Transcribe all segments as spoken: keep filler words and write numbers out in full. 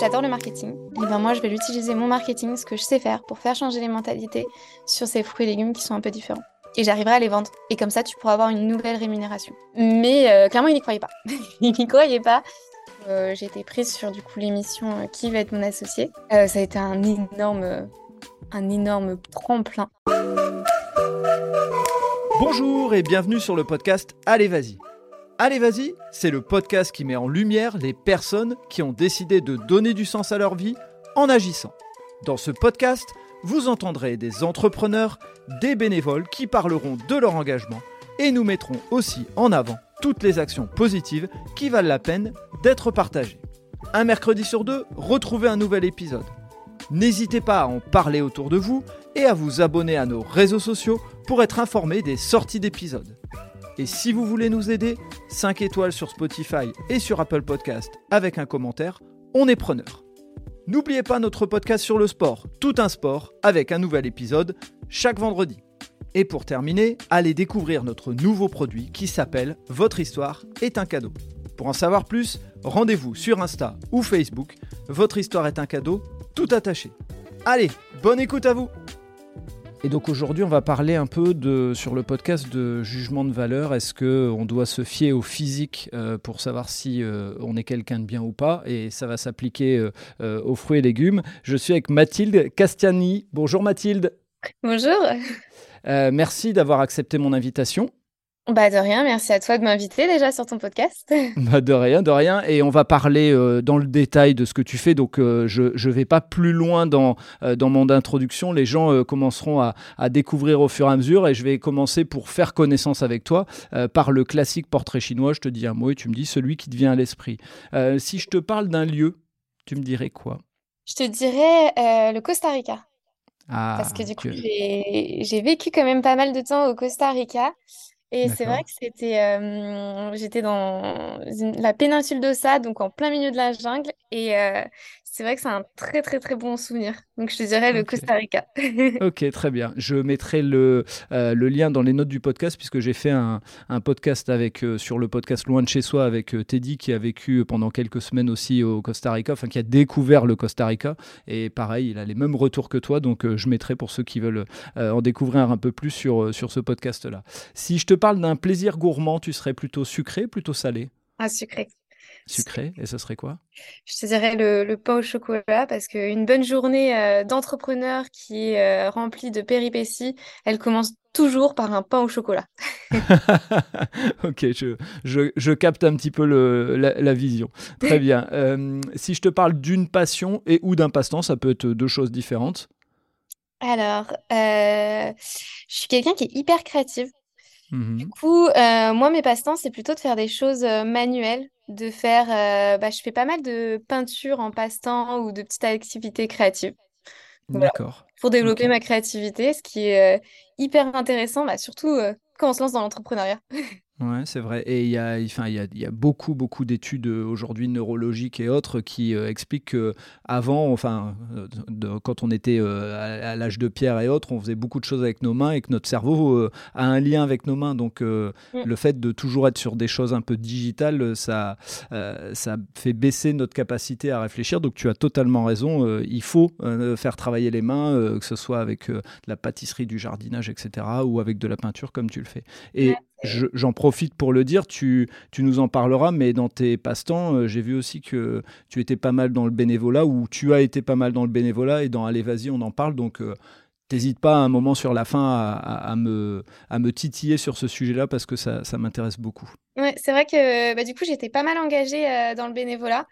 J'adore le marketing. Et ben moi, je vais l'utiliser, mon marketing, ce que je sais faire, pour faire changer les mentalités sur ces fruits et légumes qui sont un peu différents. Et j'arriverai à les vendre. Et comme ça, tu pourras avoir une nouvelle rémunération. Mais euh, clairement, il n'y croyait pas. Il n'y croyait pas. Euh, j'ai été prise sur du coup l'émission euh, « Qui veut être mon associé ?». Euh, ça a été un énorme, un énorme tremplin. Bonjour et bienvenue sur le podcast « Allez, vas-y !». Allez, vas-y !, c'est le podcast qui met en lumière les personnes qui ont décidé de donner du sens à leur vie en agissant. Dans ce podcast, vous entendrez des entrepreneurs, des bénévoles qui parleront de leur engagement et nous mettrons aussi en avant toutes les actions positives qui valent la peine d'être partagées. Un mercredi sur deux, retrouvez un nouvel épisode. N'hésitez pas à en parler autour de vous et à vous abonner à nos réseaux sociaux pour être informé des sorties d'épisodes. Et si vous voulez nous aider, cinq étoiles sur Spotify et sur Apple Podcast avec un commentaire, on est preneur. N'oubliez pas notre podcast sur le sport, tout un sport, avec un nouvel épisode chaque vendredi. Et pour terminer, allez découvrir notre nouveau produit qui s'appelle « Votre histoire est un cadeau ». Pour en savoir plus, rendez-vous sur Insta ou Facebook. Votre histoire est un cadeau, tout attaché. Allez, bonne écoute à vous. Et donc aujourd'hui, on va parler un peu de, sur le podcast de jugement de valeur. Est-ce qu'on doit se fier au physique euh, pour savoir si euh, on est quelqu'un de bien ou pas? Et ça va s'appliquer euh, euh, aux fruits et légumes. Je suis avec Mathilde Castagni. Bonjour Mathilde. Bonjour. Euh, merci d'avoir accepté mon invitation. Bah de rien, merci à toi de m'inviter déjà sur ton podcast. Bah de rien, de rien. Et on va parler euh, dans le détail de ce que tu fais. Donc euh, je je vais pas plus loin dans euh, dans mon introduction. Les gens euh, commenceront à à découvrir au fur et à mesure. Et je vais commencer pour faire connaissance avec toi euh, par le classique portrait chinois. Je te dis un mot et tu me dis celui qui te vient à l'esprit. Euh, si je te parle d'un lieu, tu me dirais quoi? Je te dirais euh, le Costa Rica. Ah, parce que du coup, que... j'ai, j'ai vécu quand même pas mal de temps au Costa Rica. Et D'accord. C'est vrai que c'était, euh, j'étais dans une, la péninsule d'Ossa, donc en plein milieu de la jungle. Et euh, c'est vrai que c'est un très, très, très bon souvenir. Donc, je te dirais le okay. Costa Rica. Ok, très bien. Je mettrai le, euh, le lien dans les notes du podcast, puisque j'ai fait un, un podcast avec, euh, sur le podcast Loin de chez soi avec euh, Teddy, qui a vécu pendant quelques semaines aussi au Costa Rica, enfin, qui a découvert le Costa Rica. Et pareil, il a les mêmes retours que toi. Donc, euh, je mettrai pour ceux qui veulent euh, en découvrir un peu plus sur, euh, sur ce podcast-là. Si je te parle d'un plaisir gourmand, tu serais plutôt sucré, plutôt salé? Ah, sucré. Sucré, et ce serait quoi? Je te dirais le, le pain au chocolat, parce qu'une bonne journée euh, d'entrepreneur qui est euh, remplie de péripéties, elle commence toujours par un pain au chocolat. Ok, je, je, je capte un petit peu le, la, la vision. Très bien. Euh, si je te parle d'une passion et ou d'un passe-temps, ça peut être deux choses différentes. Alors, euh, je suis quelqu'un qui est hyper créative. Mmh. Du coup, euh, moi, mes passe-temps, c'est plutôt de faire des choses euh, manuelles, de faire... Euh, bah, je fais pas mal de peinture en passe-temps ou de petites activités créatives. Voilà. D'accord. Pour développer okay. ma créativité, ce qui est euh, hyper intéressant, bah, surtout euh, quand on se lance dans l'entrepreneuriat. Ouais, c'est vrai. Et il y a, enfin, il y a, il y a beaucoup, beaucoup d'études aujourd'hui neurologiques et autres qui euh, expliquent qu'avant, enfin, euh, de, quand on était euh, à, à l'âge de pierre et autres, on faisait beaucoup de choses avec nos mains et que notre cerveau euh, a un lien avec nos mains. Donc, euh, mm. le fait de toujours être sur des choses un peu digitales, ça, euh, ça fait baisser notre capacité à réfléchir. Donc, tu as totalement raison. Euh, il faut euh, faire travailler les mains, euh, que ce soit avec euh, de la pâtisserie, du jardinage, et cetera, ou avec de la peinture, comme tu le fais. Et ouais. Je, j'en profite pour le dire, tu, tu nous en parleras, mais dans tes passe-temps, euh, j'ai vu aussi que tu étais pas mal dans le bénévolat, ou tu as été pas mal dans le bénévolat, et dans Allez, vas-y, on en parle, donc euh, t'hésites pas un moment sur la fin à, à, à, me, à me titiller sur ce sujet-là, parce que ça, ça m'intéresse beaucoup. Ouais, c'est vrai que bah, du coup, j'étais pas mal engagée euh, dans le bénévolat,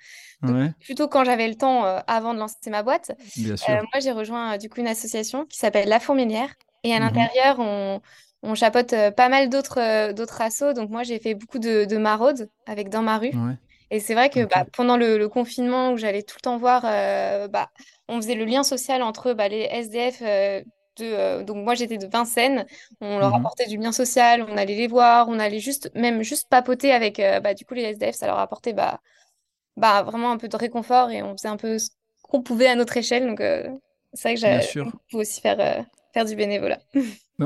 donc, ouais. plutôt quand j'avais le temps euh, avant de lancer ma boîte. Bien sûr. Euh, moi, j'ai rejoint euh, du coup une association qui s'appelle La Fourmilière, et à mmh. l'intérieur, on... On chapeaute pas mal d'autres, d'autres assos. Donc, moi, j'ai fait beaucoup de, de maraudes avec Dans ma rue. Ouais. Et c'est vrai que okay. bah, pendant le, le confinement où j'allais tout le temps voir, euh, bah, on faisait le lien social entre bah, les S D F. Euh, de, euh, donc, moi, j'étais de Vincennes. On leur mmh. apportait du lien social. On allait les voir. On allait juste, même juste papoter avec euh, bah, du coup, les S D F. Ça leur apportait bah, bah, vraiment un peu de réconfort. Et on faisait un peu ce qu'on pouvait à notre échelle. Donc, euh, c'est vrai que j'ai pu aussi faire, euh, faire du bénévolat.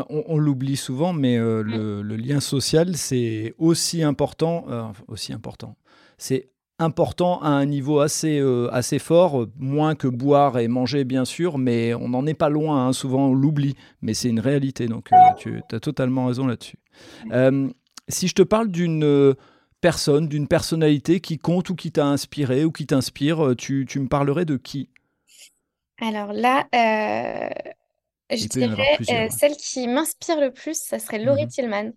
On, on l'oublie souvent, mais euh, le, le lien social, c'est aussi important, euh, aussi important, c'est important à un niveau assez, euh, assez fort, moins que boire et manger bien sûr, mais on n'en est pas loin, hein, souvent on l'oublie, mais c'est une réalité, donc euh, tu as totalement raison là-dessus. Euh, si je te parle d'une personne, d'une personnalité qui compte ou qui t'a inspiré ou qui t'inspire, tu, tu me parlerais de qui ? Alors là, euh, je dirais euh, ouais. celle qui m'inspire le plus, ça serait Laurie mmh. Tillman.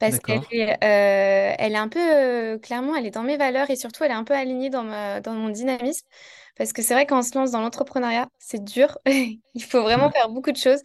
Parce D'accord. qu'elle est, euh, elle est un peu, euh, clairement, elle est dans mes valeurs et surtout, elle est un peu alignée dans, ma, dans mon dynamisme. Parce que c'est vrai qu'on se lance dans l'entrepreneuriat, c'est dur. Il faut vraiment faire beaucoup de choses.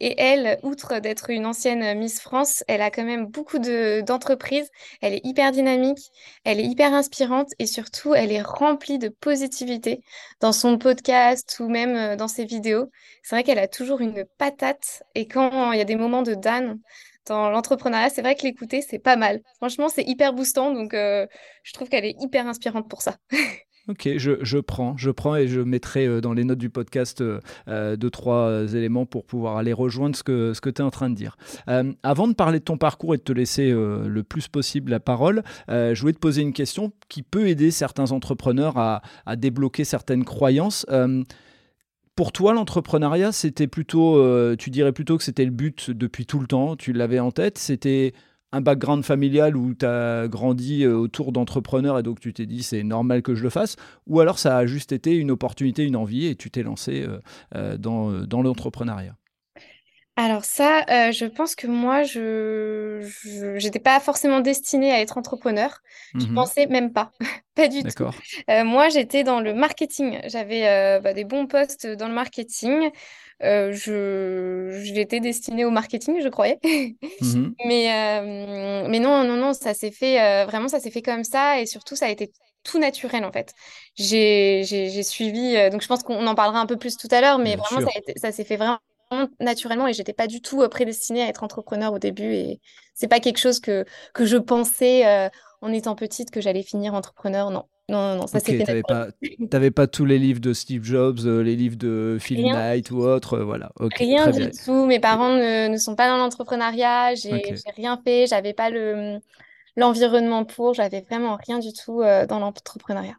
Et elle, outre d'être une ancienne Miss France, elle a quand même beaucoup de, d'entreprises. Elle est hyper dynamique, elle est hyper inspirante et surtout, elle est remplie de positivité dans son podcast ou même dans ses vidéos. C'est vrai qu'elle a toujours une patate. Et quand il y a des moments de down dans l'entrepreneuriat, c'est vrai que l'écouter, c'est pas mal. Franchement, c'est hyper boostant. Donc, euh, je trouve qu'elle est hyper inspirante pour ça. Ok, je, je prends, je prends et je mettrai dans les notes du podcast euh, deux, trois éléments pour pouvoir aller rejoindre ce que, ce que tu es en train de dire. Euh, avant de parler de ton parcours et de te laisser euh, le plus possible la parole, euh, je voulais te poser une question qui peut aider certains entrepreneurs à, à débloquer certaines croyances. Euh, Pour toi, l'entrepreneuriat, c'était plutôt, euh, tu dirais plutôt que c'était le but depuis tout le temps, tu l'avais en tête, c'était un background familial où tu as grandi autour d'entrepreneurs et donc tu t'es dit c'est normal que je le fasse, ou alors ça a juste été une opportunité, une envie et tu t'es lancé euh, euh, dans, dans l'entrepreneuriat? Alors ça, euh, je pense que moi, je, je j'étais pas forcément destinée à être entrepreneur. Mmh. Je pensais même pas, pas du D'accord. tout. Euh, moi, j'étais dans le marketing. J'avais euh, bah, des bons postes dans le marketing. Euh, je j'étais destinée au marketing, je croyais. Mmh. Mais euh, mais non, non, non, ça s'est fait euh, vraiment, ça s'est fait comme ça et surtout, ça a été tout naturel en fait. J'ai j'ai, j'ai suivi. Euh, donc je pense qu'on en parlera un peu plus tout à l'heure, mais Bien vraiment, sûr. ça a été, ça s'est fait vraiment. naturellement et j'étais pas du tout prédestinée à être entrepreneur au début et c'est pas quelque chose que que je pensais euh, en étant petite que j'allais finir entrepreneur. Non non non, non ça okay, c'est t'avais pas t'avais pas tous les livres de Steve Jobs, euh, les livres de Phil rien. Knight ou autre, euh, voilà. Okay, rien du bien. tout. Mes parents ne, ne sont pas dans l'entrepreneuriat. J'ai, okay. j'ai rien fait. J'avais pas le l'environnement pour. J'avais vraiment rien du tout euh, dans l'entrepreneuriat.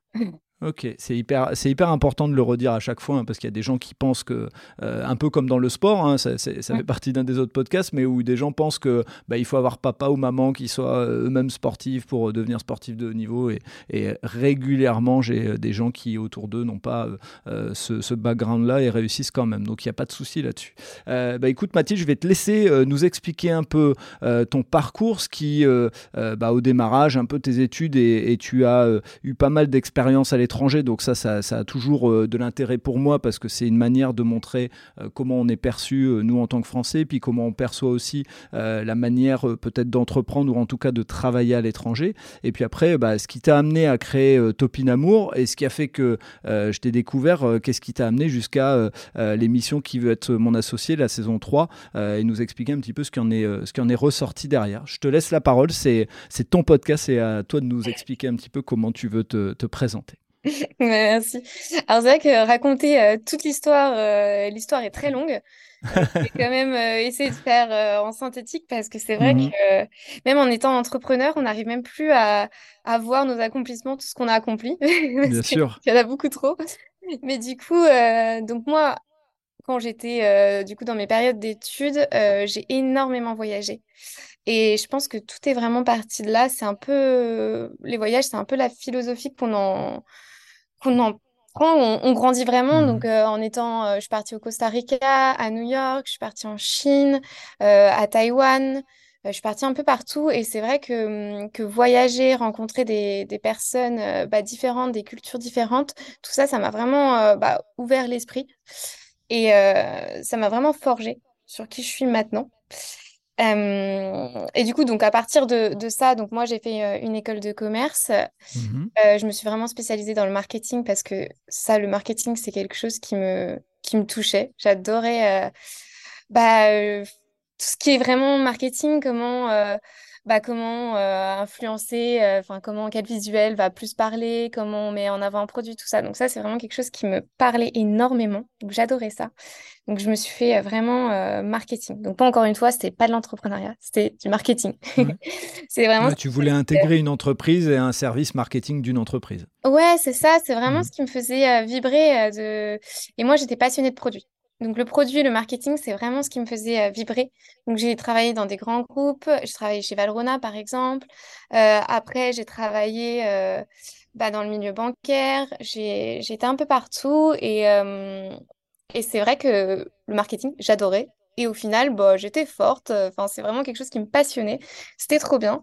Ok, c'est hyper, c'est hyper important de le redire à chaque fois hein, parce qu'il y a des gens qui pensent que, euh, un peu comme dans le sport, hein, ça, c'est, ça fait partie d'un des autres podcasts, mais où des gens pensent que bah, il faut avoir papa ou maman qui soient eux-mêmes sportifs pour devenir sportifs de haut niveau et, et régulièrement j'ai des gens qui autour d'eux n'ont pas euh, ce, ce background-là et réussissent quand même, donc il n'y a pas de souci là-dessus. Euh, bah, écoute Mathilde, je vais te laisser euh, nous expliquer un peu euh, ton parcours, ce qui, euh, euh, bah, au démarrage, un peu tes études et, et tu as euh, eu pas mal d'expériences à l'étranger. Donc ça, ça, ça a toujours euh, de l'intérêt pour moi parce que c'est une manière de montrer euh, comment on est perçu, euh, nous, en tant que Français, puis comment on perçoit aussi euh, la manière euh, peut-être d'entreprendre ou en tout cas de travailler à l'étranger. Et puis après, bah, ce qui t'a amené à créer euh, Topinamour et ce qui a fait que euh, je t'ai découvert, euh, qu'est-ce qui t'a amené jusqu'à euh, euh, l'émission Qui veut être mon associé, la saison trois, euh, et nous expliquer un petit peu ce qui en est, euh, ce qui en est ressorti derrière. Je te laisse la parole, c'est, c'est ton podcast et à toi de nous expliquer un petit peu comment tu veux te, te présenter. Merci. Alors c'est vrai que raconter euh, toute l'histoire, euh, l'histoire est très longue. Euh, je vais quand même euh, essayer de faire euh, en synthétique parce que c'est vrai mmh. que euh, même en étant entrepreneur, on n'arrive même plus à, à voir nos accomplissements, tout ce qu'on a accompli. Bien sûr. Il y en a beaucoup trop. Mais du coup, euh, donc moi, quand j'étais euh, du coup dans mes périodes d'études, euh, j'ai énormément voyagé. Et je pense que tout est vraiment parti de là. C'est un peu les voyages, c'est un peu la philosophie qu'on en qu'on en prend, on, on grandit vraiment. Donc, euh, en étant, euh, je suis partie au Costa Rica, à New York, je suis partie en Chine, euh, à Taïwan, euh, je suis partie un peu partout. Et c'est vrai que, que voyager, rencontrer des, des personnes euh, bah, différentes, des cultures différentes, tout ça, ça m'a vraiment euh, bah, ouvert l'esprit et euh, ça m'a vraiment forgée sur qui je suis maintenant. Euh, et du coup, donc à partir de, de ça, donc moi j'ai fait euh, une école de commerce. Mmh. Euh, je me suis vraiment spécialisée dans le marketing parce que ça, le marketing, c'est quelque chose qui me qui me touchait. J'adorais euh, bah, euh, tout ce qui est vraiment marketing, comment euh, bah, comment euh, influencer, enfin euh, comment, quel visuel va plus parler, comment on met en avant un produit, tout ça. Donc ça, c'est vraiment quelque chose qui me parlait énormément. Donc j'adorais ça. Donc je me suis fait euh, vraiment euh, marketing. Donc pas encore une fois, c'était pas de l'entrepreneuriat, c'était du marketing. Mmh. C'est vraiment. Ouais, tu voulais intégrer une entreprise et un service marketing d'une entreprise. Ouais, c'est ça. C'est vraiment mmh. ce qui me faisait euh, vibrer. Euh, de... Et moi, j'étais passionnée de produits. Donc, le produit, le marketing, c'est vraiment ce qui me faisait euh, vibrer. Donc, j'ai travaillé dans des grands groupes. J'ai travaillé chez Valrhona, par exemple. Euh, après, j'ai travaillé euh, bah, dans le milieu bancaire. J'ai, j'étais un peu partout. Et, euh, et c'est vrai que le marketing, j'adorais. Et au final, bah, j'étais forte. Enfin, c'est vraiment quelque chose qui me passionnait. C'était trop bien.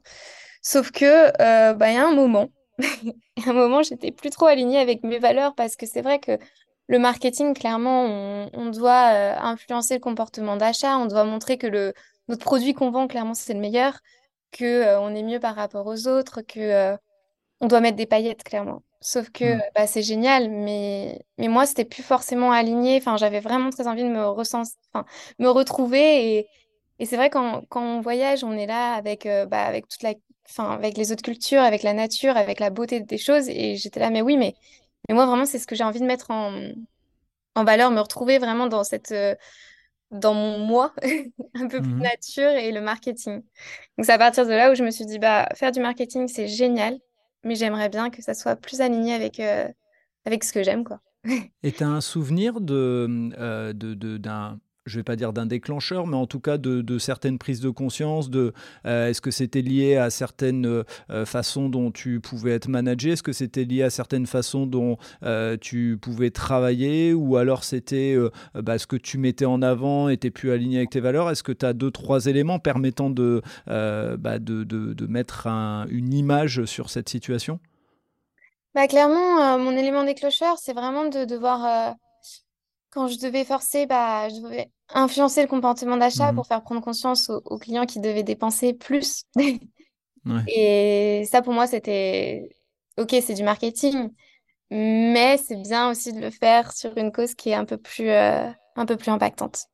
Sauf que, euh, bah, y a un moment, à un moment, j'étais plus trop alignée avec mes valeurs parce que c'est vrai que le marketing, clairement, on, on doit euh, influencer le comportement d'achat, on doit montrer que le, notre produit qu'on vend, clairement, c'est le meilleur, qu'on euh, est mieux par rapport aux autres, qu'on euh, doit mettre des paillettes, clairement. Sauf que mmh. bah, c'est génial, mais, mais moi, c'était plus forcément aligné. Enfin, j'avais vraiment très envie de me, recense... enfin, me retrouver. Et, et c'est vrai, quand, quand on voyage, on est là avec, euh, bah, avec, toute la... enfin, avec les autres cultures, avec la nature, avec la beauté des choses. Et j'étais là, mais oui, mais... Mais moi, vraiment, c'est ce que j'ai envie de mettre en, en valeur, me retrouver vraiment dans, cette, euh, dans mon moi, un peu plus mmh. nature et le marketing. Donc, c'est à partir de là où je me suis dit, bah, faire du marketing, c'est génial, mais j'aimerais bien que ça soit plus aligné avec, euh, avec ce que j'aime, quoi. Et tu as un souvenir de, euh, de, de, d'un... je ne vais pas dire d'un déclencheur, mais en tout cas de, de certaines prises de conscience, de, euh, est-ce que c'était lié à certaines euh, façons dont tu pouvais être managé? Est-ce que c'était lié à certaines façons dont euh, tu pouvais travailler? Ou alors c'était euh, bah, ce que tu mettais en avant et tu n'es plus aligné avec tes valeurs? Est-ce que tu as deux, trois éléments permettant de, euh, bah, de, de, de mettre un, une image sur cette situation? Bah, clairement, euh, mon élément déclencheur, c'est vraiment de devoir... Euh... Quand je devais forcer, bah, je devais influencer le comportement d'achat mmh. pour faire prendre conscience aux, aux clients qui devaient dépenser plus. ouais. Et ça, pour moi, c'était... Ok, c'est du marketing, mais c'est bien aussi de le faire sur une cause qui est un peu plus, euh, un peu plus impactante.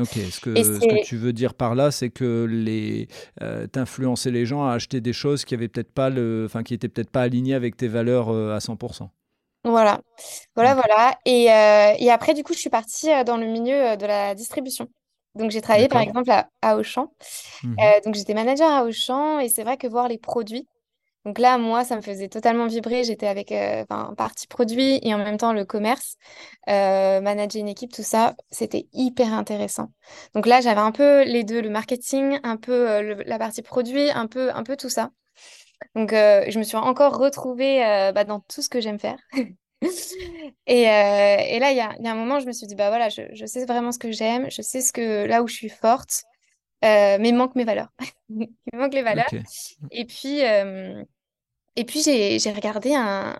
Ok, ce que, ce que tu veux dire par là, c'est que les, euh, t'influençais les gens à acheter des choses qui avaient peut-être pas le, enfin, qui étaient peut-être pas alignées avec tes valeurs euh, à cent pour cent. Voilà, voilà, voilà. Et, euh, et après, du coup, je suis partie dans le milieu de la distribution. Donc, j'ai travaillé, D'accord. par exemple, à, à Auchan. Mmh. Euh, donc, j'étais manager à Auchan et c'est vrai que voir les produits. Donc là, moi, ça me faisait totalement vibrer. J'étais avec euh, enfin, partie produit et en même temps le commerce. Euh, manager une équipe, tout ça, c'était hyper intéressant. Donc là, j'avais un peu les deux, le marketing, un peu euh, le, la partie produit, un peu, un peu tout ça. Donc, euh, je me suis encore retrouvée euh, bah, dans tout ce que j'aime faire. et, euh, et là, il y a, y a un moment, je me suis dit, bah voilà, je, je sais vraiment ce que j'aime, je sais ce que, là où je suis forte, euh, mais il manque mes valeurs. il manque les valeurs. Okay. Et puis, euh, et puis j'ai, j'ai regardé un...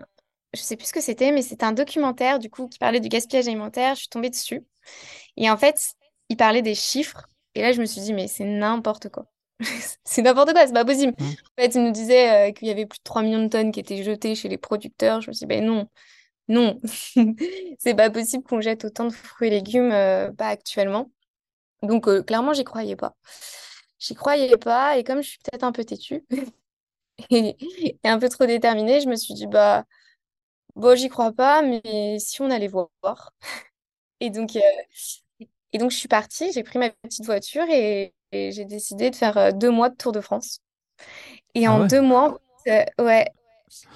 Je ne sais plus ce que c'était, mais c'était un documentaire, du coup, qui parlait du gaspillage alimentaire. Je suis tombée dessus. Et en fait, il parlait des chiffres. Et là, je me suis dit, mais c'est n'importe quoi. c'est n'importe quoi, c'est pas possible. Mmh. En fait, il nous disait euh, qu'il y avait plus de trois millions de tonnes qui étaient jetées chez les producteurs. Je me suis dit, ben non, non, c'est pas possible qu'on jette autant de fruits et légumes euh, pas actuellement. Donc, euh, clairement, j'y croyais pas. J'y croyais pas, et comme je suis peut-être un peu têtue et, et un peu trop déterminée, je me suis dit, bah, bon, j'y crois pas, mais si on allait voir. et, donc, euh, et donc, je suis partie, j'ai pris ma petite voiture et. Et j'ai décidé de faire deux mois de Tour de France. Et ah en ouais. deux mois, euh, ouais,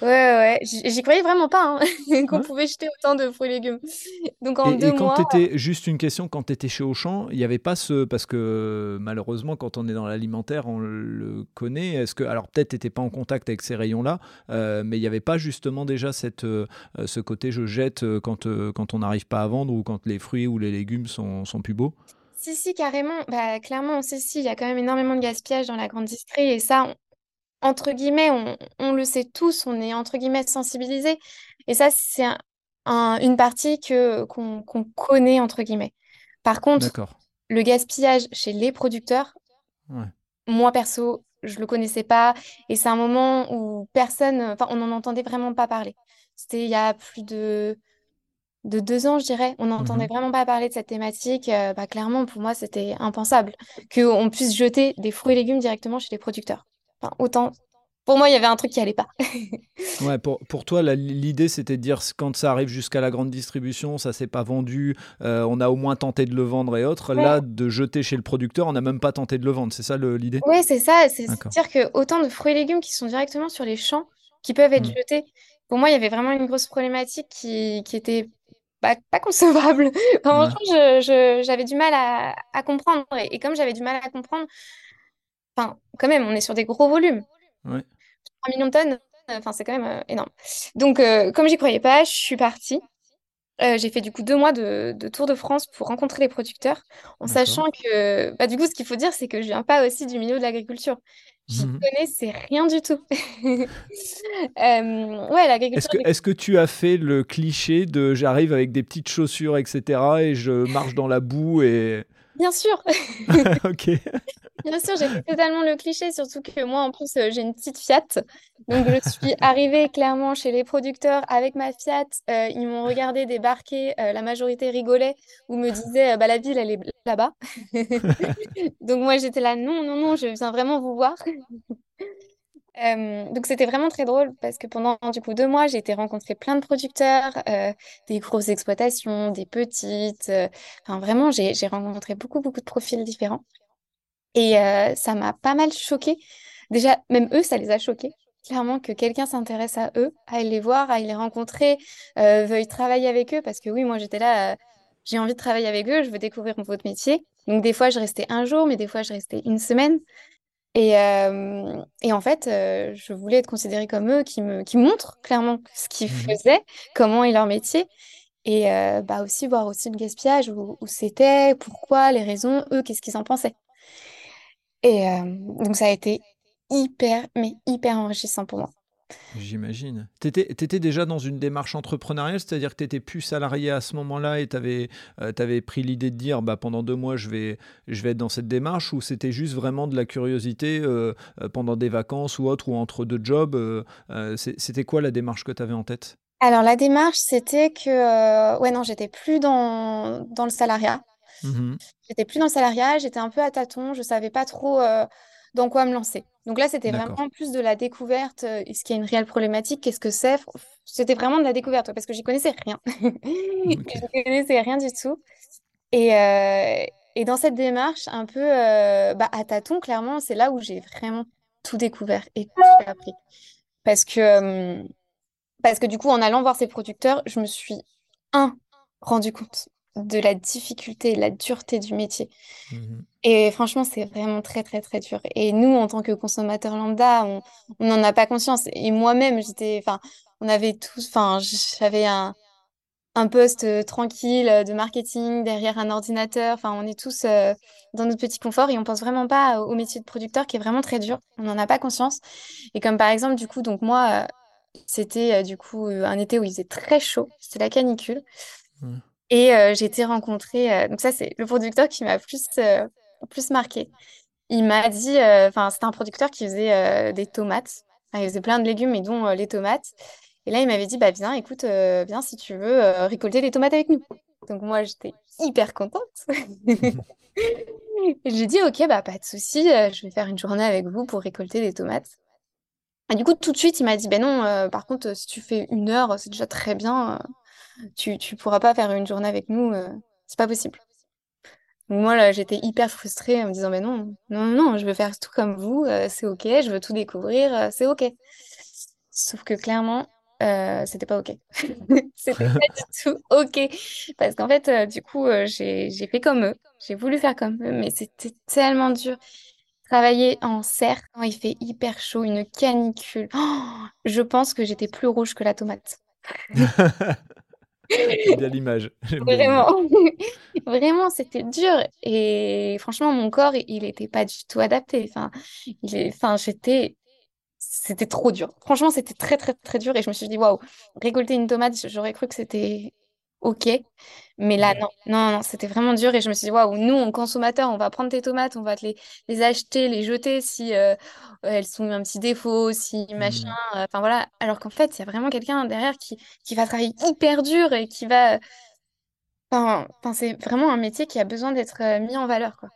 ouais, ouais, j'y croyais vraiment pas hein, qu'on ouais. pouvait jeter autant de fruits et légumes. Donc en et, deux et quand mois. T'étais, juste une question, quand tu étais chez Auchan, il n'y avait pas ce. Parce que malheureusement, quand on est dans l'alimentaire, on le connaît. Est-ce que, alors peut-être tu n'étais pas en contact avec ces rayons-là, euh, mais il n'y avait pas justement déjà cette, euh, ce côté je jette quand, euh, quand on n'arrive pas à vendre ou quand les fruits ou les légumes sont, sont plus beaux? Si, si, carrément. Bah, clairement, si, si, il y a quand même énormément de gaspillage dans la grande distrie. Et ça, on, entre guillemets, on, on le sait tous, on est entre guillemets sensibilisés. Et ça, c'est un, un, une partie que, qu'on, qu'on connaît, entre guillemets. Par contre, D'accord. le gaspillage chez les producteurs, ouais. moi perso, je ne le connaissais pas. Et c'est un moment où personne, enfin, on n'en entendait vraiment pas parler. C'était il y a plus de... de deux ans, je dirais, on n'entendait mmh. vraiment pas parler de cette thématique. Euh, bah, clairement, pour moi, c'était impensable qu'on puisse jeter des fruits et légumes directement chez les producteurs. Enfin, autant... Pour moi, il y avait un truc qui n'allait pas. Ouais, pour, pour toi, la, l'idée, c'était de dire quand ça arrive jusqu'à la grande distribution, ça ne s'est pas vendu, euh, on a au moins tenté de le vendre et autres. Ouais. Là, de jeter chez le producteur, on n'a même pas tenté de le vendre. C'est ça le, l'idée ? Oui, c'est ça. C'est, c'est-à-dire qu'autant de fruits et légumes qui sont directement sur les champs, qui peuvent être mmh. jetés. Pour moi, il y avait vraiment une grosse problématique qui, qui était bah, pas concevable. Enfin, ouais. Franchement, je, je, j'avais du mal à, à comprendre. Et, et comme j'avais du mal à comprendre, enfin, quand même, on est sur des gros volumes. Ouais. trois millions de tonnes, enfin, c'est quand même euh, énorme. Donc, euh, comme j'y croyais pas, je suis partie. Euh, j'ai fait du coup deux mois de, de Tour de France pour rencontrer les producteurs, en D'accord. sachant que, bah, du coup, ce qu'il faut dire, c'est que je viens pas aussi du milieu de l'agriculture. J'y mmh. connaissais rien du tout. euh, ouais, l'agriculture. Est-ce que, du... est-ce que tu as fait le cliché de j'arrive avec des petites chaussures, et cetera, et je marche dans la boue et... Bien sûr. Ok. Bien sûr, j'ai fait totalement le cliché, surtout que moi, en plus, j'ai une petite Fiat. Donc, je suis arrivée clairement chez les producteurs avec ma Fiat. Euh, ils m'ont regardé débarquer. Euh, la majorité rigolait ou me disait, bah, la ville, elle est là-bas. Donc, moi, j'étais là, non, non, non, je viens vraiment vous voir. Euh, donc c'était vraiment très drôle parce que pendant du coup deux mois j'ai été rencontrer plein de producteurs, euh, des grosses exploitations, des petites, euh, enfin vraiment j'ai, j'ai rencontré beaucoup beaucoup de profils différents et euh, ça m'a pas mal choquée. Déjà même eux ça les a choqués, clairement que quelqu'un s'intéresse à eux, à les voir, à les rencontrer, euh, veuille travailler avec eux parce que oui moi j'étais là, euh, j'ai envie de travailler avec eux, je veux découvrir votre métier. Donc des fois je restais un jour mais des fois je restais une semaine. Et, euh, et en fait, euh, je voulais être considérée comme eux, qui me, qui montrent clairement ce qu'ils faisaient, comment est leur métier, et euh, bah aussi voir aussi le gaspillage, où, où c'était, pourquoi, les raisons, eux, qu'est-ce qu'ils en pensaient. Et euh, donc ça a été hyper, mais hyper enrichissant pour moi. J'imagine. T'étais, t'étais déjà dans une démarche entrepreneuriale, c'est-à-dire que t'étais plus salarié à ce moment-là et t'avais, euh, t'avais pris l'idée de dire bah, pendant deux mois je vais, je vais être dans cette démarche, ou c'était juste vraiment de la curiosité euh, euh, pendant des vacances ou autre, ou entre deux jobs, euh, euh, c'était quoi la démarche que t'avais en tête ? Alors la démarche c'était que euh, ouais non j'étais plus dans, dans le salariat, mmh. j'étais plus dans le salariat, j'étais un peu à tâtons, je savais pas trop euh, dans quoi me lancer. Donc là, c'était D'accord. vraiment plus de la découverte. Est-ce qu'il y a une réelle problématique ? Qu'est-ce que c'est ? C'était vraiment de la découverte parce que j'y connaissais rien. Okay. Je connaissais rien du tout. Et, euh, et dans cette démarche, un peu euh, bah, à tâtons, clairement, c'est là où j'ai vraiment tout découvert et tout appris. Parce que, euh, parce que du coup, en allant voir ces producteurs, je me suis, un, rendu compte de la difficulté, la dureté du métier. Mmh. Et franchement, c'est vraiment très, très, très dur. Et nous, en tant que consommateurs lambda, on n'en a pas conscience. Et moi-même, j'étais... Enfin, on avait tous... Enfin, j'avais un, un poste tranquille de marketing derrière un ordinateur. Enfin, on est tous euh, dans notre petit confort et on ne pense vraiment pas au métier de producteur qui est vraiment très dur. On n'en a pas conscience. Et comme par exemple, du coup, donc moi, c'était du coup un été où il faisait très chaud. C'était la canicule. Mmh. Et euh, j'ai été rencontrée... Euh, donc ça, c'est le producteur qui m'a plus, euh, plus marquée. Il m'a dit... Enfin, euh, c'était un producteur qui faisait euh, des tomates. Enfin, il faisait plein de légumes, et dont euh, les tomates. Et là, il m'avait dit, bah viens, écoute, euh, viens si tu veux euh, récolter les tomates avec nous. Donc moi, j'étais hyper contente. J'ai dit, ok, bah pas de souci, euh, je vais faire une journée avec vous pour récolter des tomates. Et du coup, tout de suite, il m'a dit, ben bah, non, euh, par contre, si tu fais une heure, c'est déjà très bien... Euh, Tu tu pourras pas faire une journée avec nous, euh, c'est pas possible. Donc moi là, j'étais hyper frustrée en me disant mais non non non, je veux faire tout comme vous, euh, c'est ok, je veux tout découvrir, euh, c'est ok. Sauf que clairement, euh, c'était pas ok, c'était pas du tout ok parce qu'en fait euh, du coup euh, j'ai j'ai fait comme eux, j'ai voulu faire comme eux, mais c'était tellement dur. Travailler en serre quand il fait hyper chaud, une canicule, oh, je pense que j'étais plus rouge que la tomate. J'ai bien l'image. Vraiment. Vraiment, c'était dur. Et franchement, mon corps, il n'était pas du tout adapté. Enfin, il est... enfin, j'étais... C'était trop dur. Franchement, c'était très, très, très dur. Et je me suis dit, waouh, récolter une tomate, j'aurais cru que c'était OK. Mais là, non. Non, non, c'était vraiment dur. Et je me suis dit, waouh, nous, en consommateurs, on va prendre tes tomates, on va te les, les acheter, les jeter si euh, elles sont un petit défaut, si machin. Mmh. Enfin, voilà. Alors qu'en fait, il y a vraiment quelqu'un derrière qui, qui va travailler hyper dur et qui va. Enfin, enfin, c'est vraiment un métier qui a besoin d'être mis en valeur, quoi.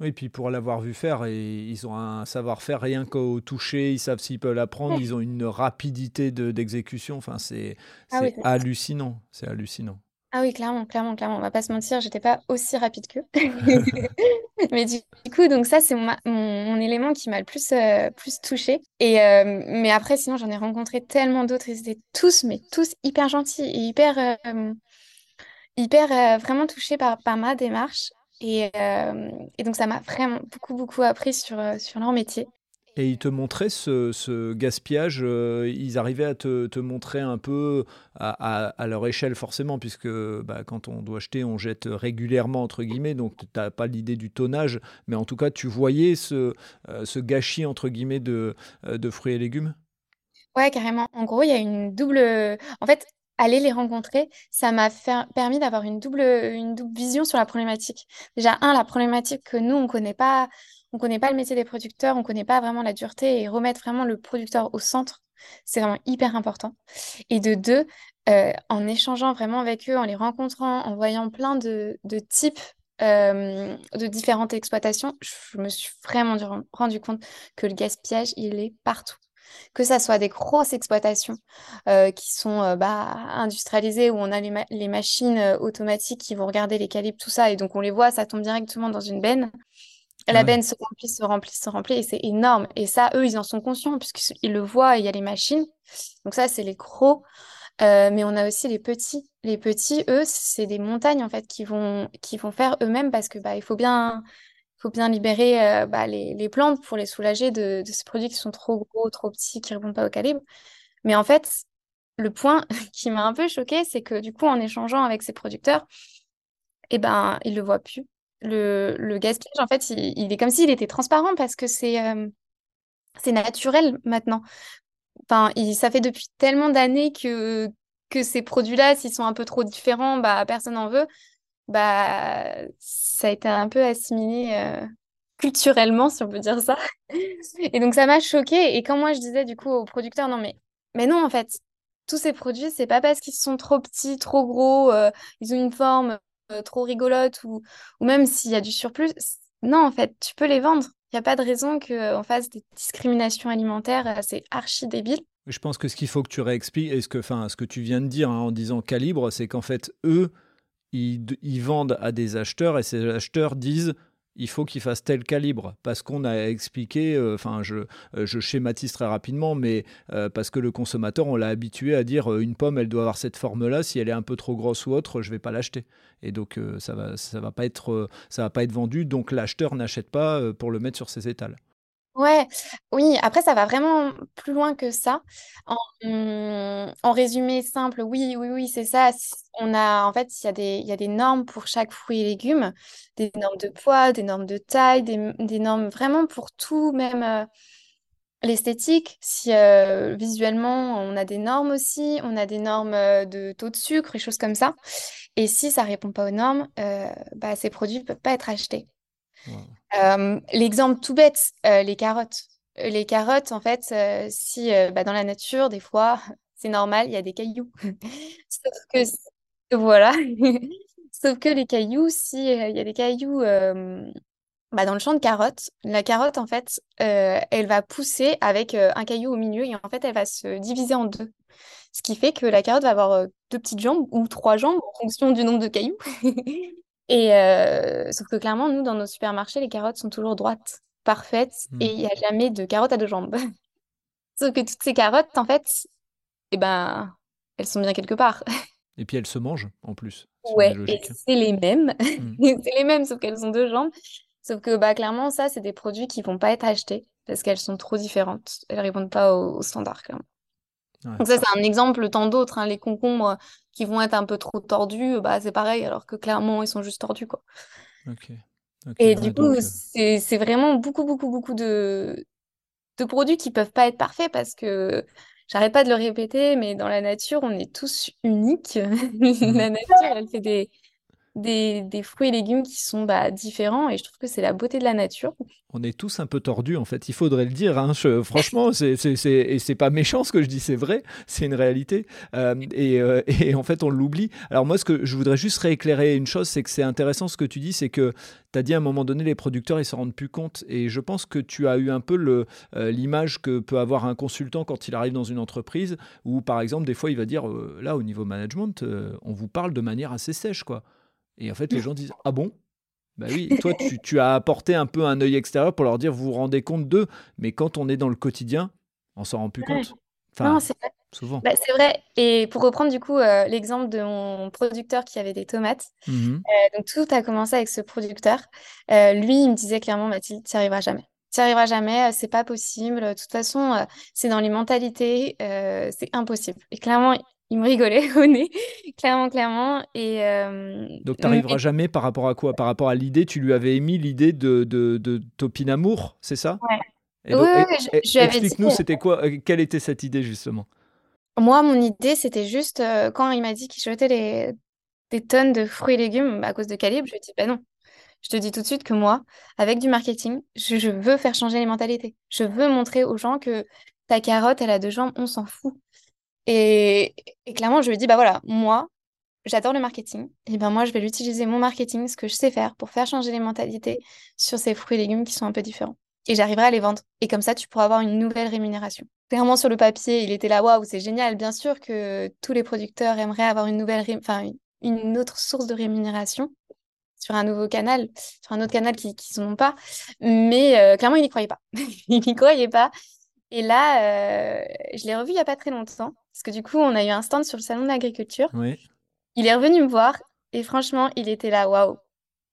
Oui, puis pour l'avoir vu faire, et ils ont un savoir-faire rien qu'au toucher, ils savent s'ils peuvent l'apprendre, Ouais. ils ont une rapidité de- d'exécution. Enfin, c'est Ah oui, c'est c'est- hallucinant. C'est hallucinant. ah oui, clairement, clairement, clairement. On va pas se mentir, j'étais pas aussi rapide qu'eux. Mais du coup, donc ça, c'est mon, mon- mon élément qui m'a le plus, euh, plus touchée. Et, euh, mais après, sinon, j'en ai rencontré tellement d'autres. Ils étaient tous, mais tous hyper gentils et hyper, euh, hyper euh, vraiment touchés par, par ma démarche. Et, euh, et donc, ça m'a vraiment beaucoup, beaucoup appris sur, euh, sur leur métier. Et ils te montraient ce, ce gaspillage, euh, ils arrivaient à te, te montrer un peu à, à- à leur échelle forcément, puisque bah, quand on doit jeter, on jette régulièrement, entre guillemets, donc tu n'as pas l'idée du tonnage, mais en tout cas, tu voyais ce, euh, ce gâchis, entre guillemets, de, euh, de fruits et légumes. Ouais, carrément. En gros, il y a une double. En fait, aller les rencontrer, ça m'a fer- permis d'avoir une double, une double vision sur la problématique. Déjà, un, la problématique que nous, on connaît pas, on connaît pas le métier des producteurs, on connaît pas vraiment la dureté et remettre vraiment le producteur au centre, c'est vraiment hyper important. Et de deux, euh, en échangeant vraiment avec eux, en les rencontrant, en voyant plein de, de types euh, de différentes exploitations, je me suis vraiment du- rendu compte que le gaspillage, il est partout. Que ça soit des grosses exploitations euh, qui sont euh, bah, industrialisées, où on a les, ma- les machines euh, automatiques qui vont regarder les calibres, tout ça, et donc on les voit, ça tombe directement dans une benne. La Ah ouais. benne se remplit, se remplit, se remplit, et c'est énorme. Et ça, eux, ils en sont conscients, puisqu'ils le voient, et il y a les machines. Donc ça, c'est les gros. Euh, mais on a aussi les petits. Les petits, eux, c'est des montagnes en fait qui vont, qui vont faire eux-mêmes parce que bah, il faut bien, faut bien libérer euh, bah, les, les plantes pour les soulager de, de ces produits qui sont trop gros, trop petits, qui ne répondent pas au calibre. Mais en fait, le point qui m'a un peu choquée, c'est que du coup, en échangeant avec ces producteurs, eh ben, ils le voient plus. Le, le gaspillage, en fait, il, il est comme s'il était transparent parce que c'est euh, c'est naturel maintenant. Enfin, il- ça fait depuis tellement d'années que, que ces produits-là, s'ils sont un peu trop différents, bah, personne n'en veut. Bah, ça a été un peu assimilé euh, culturellement, si on peut dire ça. Et donc, ça m'a choquée. Et quand moi, je disais du coup aux producteurs, non, mais, mais non, en fait, tous ces produits, c'est pas parce qu'ils sont trop petits, trop gros, euh, ils ont une forme euh, trop rigolote ou, ou même s'il y a du surplus, c- non, en fait, tu peux les vendre. Il n'y a pas de raison qu'on fasse des discriminations alimentaires, euh, c'est archi débile. Je pense que ce qu'il faut que tu réexpliques, et ce que, enfin, ce que tu viens de dire hein, en disant calibre, c'est qu'en fait, eux, ils, d- ils vendent à des acheteurs et ces acheteurs disent il faut qu'ils fassent tel calibre parce qu'on a expliqué, euh, enfin je, euh, je schématise très rapidement, mais euh, parce que le consommateur, on l'a habitué à dire euh, une pomme, elle doit avoir cette forme-là, si elle est un peu trop grosse ou autre, je vais pas l'acheter. Et donc euh, ça va, ça va pas être, euh, ça va pas être vendu, donc l'acheteur n'achète pas euh, pour le mettre sur ses étals. Ouais, oui, après ça va vraiment plus loin que ça. En, hum, en résumé simple, oui, oui, oui, c'est ça. C- On a, en fait, il y a des, il y a des normes pour chaque fruit et légume, des normes de poids, des normes de taille, des, des normes vraiment pour tout, même euh, l'esthétique. Si euh, visuellement on a des normes aussi, on a des normes euh, de taux de sucre et choses comme ça. Et si ça répond pas aux normes, euh, bah, ces produits peuvent pas être achetés. Voilà. Euh, l'exemple tout bête, euh, les carottes. Euh, Les carottes, en fait, euh, si euh, bah, dans la nature, des fois, c'est normal, il y a des cailloux. Sauf que, voilà. Sauf que les cailloux, si euh, il y a des cailloux euh, bah, dans le champ de carottes, la carotte, en fait, euh, elle va pousser avec euh, un caillou au milieu et en fait, elle va se diviser en deux. Ce qui fait que la carotte va avoir euh, deux petites jambes ou trois jambes en fonction du nombre de cailloux. Et euh, sauf que clairement, nous, dans nos supermarchés, les carottes sont toujours droites, parfaites, Hmm. et il n'y a jamais de carottes à deux jambes. Sauf que toutes ces carottes, en fait, eh ben, elles sont bien quelque part. Et puis elle se mange en plus, si on est Ouais, et logique. c'est les mêmes. Hmm. C'est les mêmes, sauf qu'elles ont deux jambes. Sauf que bah, clairement, ça, c'est des produits qui vont pas être achetés parce qu'elles sont trop différentes. Elles répondent pas aux, aux standards, clairement. Ouais. Donc ça, c'est un exemple, tant d'autres, hein. Les concombres qui vont être un peu trop tordus, bah, c'est pareil, alors que clairement, ils sont juste tordus, quoi. Ok. Ok. Et Ouais, du coup, donc. euh, c'est c'est vraiment beaucoup, beaucoup, beaucoup de, de produits qui peuvent pas être parfaits parce que j'arrête pas de le répéter, mais dans la nature, on est tous uniques. Hmm. La nature, elle fait des, des, des fruits et légumes qui sont bah, différents, et je trouve que c'est la beauté de la nature. On est tous un peu tordus, en fait, il faudrait le dire. Hein. Je, franchement, c'est, c'est, c'est, et c'est pas méchant ce que je dis, c'est vrai, c'est une réalité. Euh, et, euh, et en fait, on l'oublie. Alors moi, ce que je voudrais juste rééclairer une chose, c'est que c'est intéressant ce que tu dis, c'est que tu as dit à un moment donné, les producteurs, ils ne s'en rendent plus compte. Et je pense que tu as eu un peu le, euh, l'image que peut avoir un consultant quand il arrive dans une entreprise, où par exemple, des fois, il va dire, euh, là, au niveau management, euh, on vous parle de manière assez sèche, quoi. Et en fait, les gens disent, ah bon ? Bah oui, toi, tu, tu as apporté un peu un œil extérieur pour leur dire, vous vous rendez compte d'eux. Mais quand on est dans le quotidien, on ne s'en rend plus compte. Enfin, non, c'est vrai. Souvent. Bah, c'est vrai. Et pour reprendre du coup euh, l'exemple de mon producteur qui avait des tomates, mmh. euh, donc tout a commencé avec ce producteur. Euh, lui, il me disait clairement, Mathilde, tu n'y arriveras jamais. Tu n'y arriveras jamais, c'est pas possible. De toute façon, euh, c'est dans les mentalités, euh, c'est impossible. Et clairement, il me rigolait au nez, clairement, clairement. Et, euh... donc, tu n'arriveras mais... jamais par rapport à quoi ? Par rapport à l'idée, tu lui avais émis l'idée de, de, de Topinamour, c'est ça ? Ouais. Et donc, oui, oui, et, je, je explique-nous, dit... c'était quoi, euh, quelle était cette idée justement ? Moi, mon idée, c'était juste euh, quand il m'a dit qu'il jetait les... des tonnes de fruits et légumes à cause de calibre, je lui ai dit, bah non, je te dis tout de suite que moi, avec du marketing, je, je veux faire changer les mentalités. Je veux montrer aux gens que ta carotte, elle a deux jambes, on s'en fout. Et, et clairement, je lui ai dit, bah voilà, moi, j'adore le marketing. Et ben moi, je vais l'utiliser, mon marketing, ce que je sais faire, pour faire changer les mentalités sur ces fruits et légumes qui sont un peu différents. Et j'arriverai à les vendre. Et comme ça, tu pourras avoir une nouvelle rémunération. Clairement, sur le papier, il était là, waouh, c'est génial. Bien sûr que tous les producteurs aimeraient avoir une nouvelle, ré... enfin, une autre source de rémunération sur un nouveau canal, sur un autre canal qu'ils qui n'ont pas. Mais euh, clairement, il n'y croyait pas. il n'y croyait pas. Et là, euh, je l'ai revu il n'y a pas très longtemps. Parce que du coup, on a eu un stand sur le salon de l'agriculture. Oui. Il est revenu me voir. Et franchement, il était là, waouh,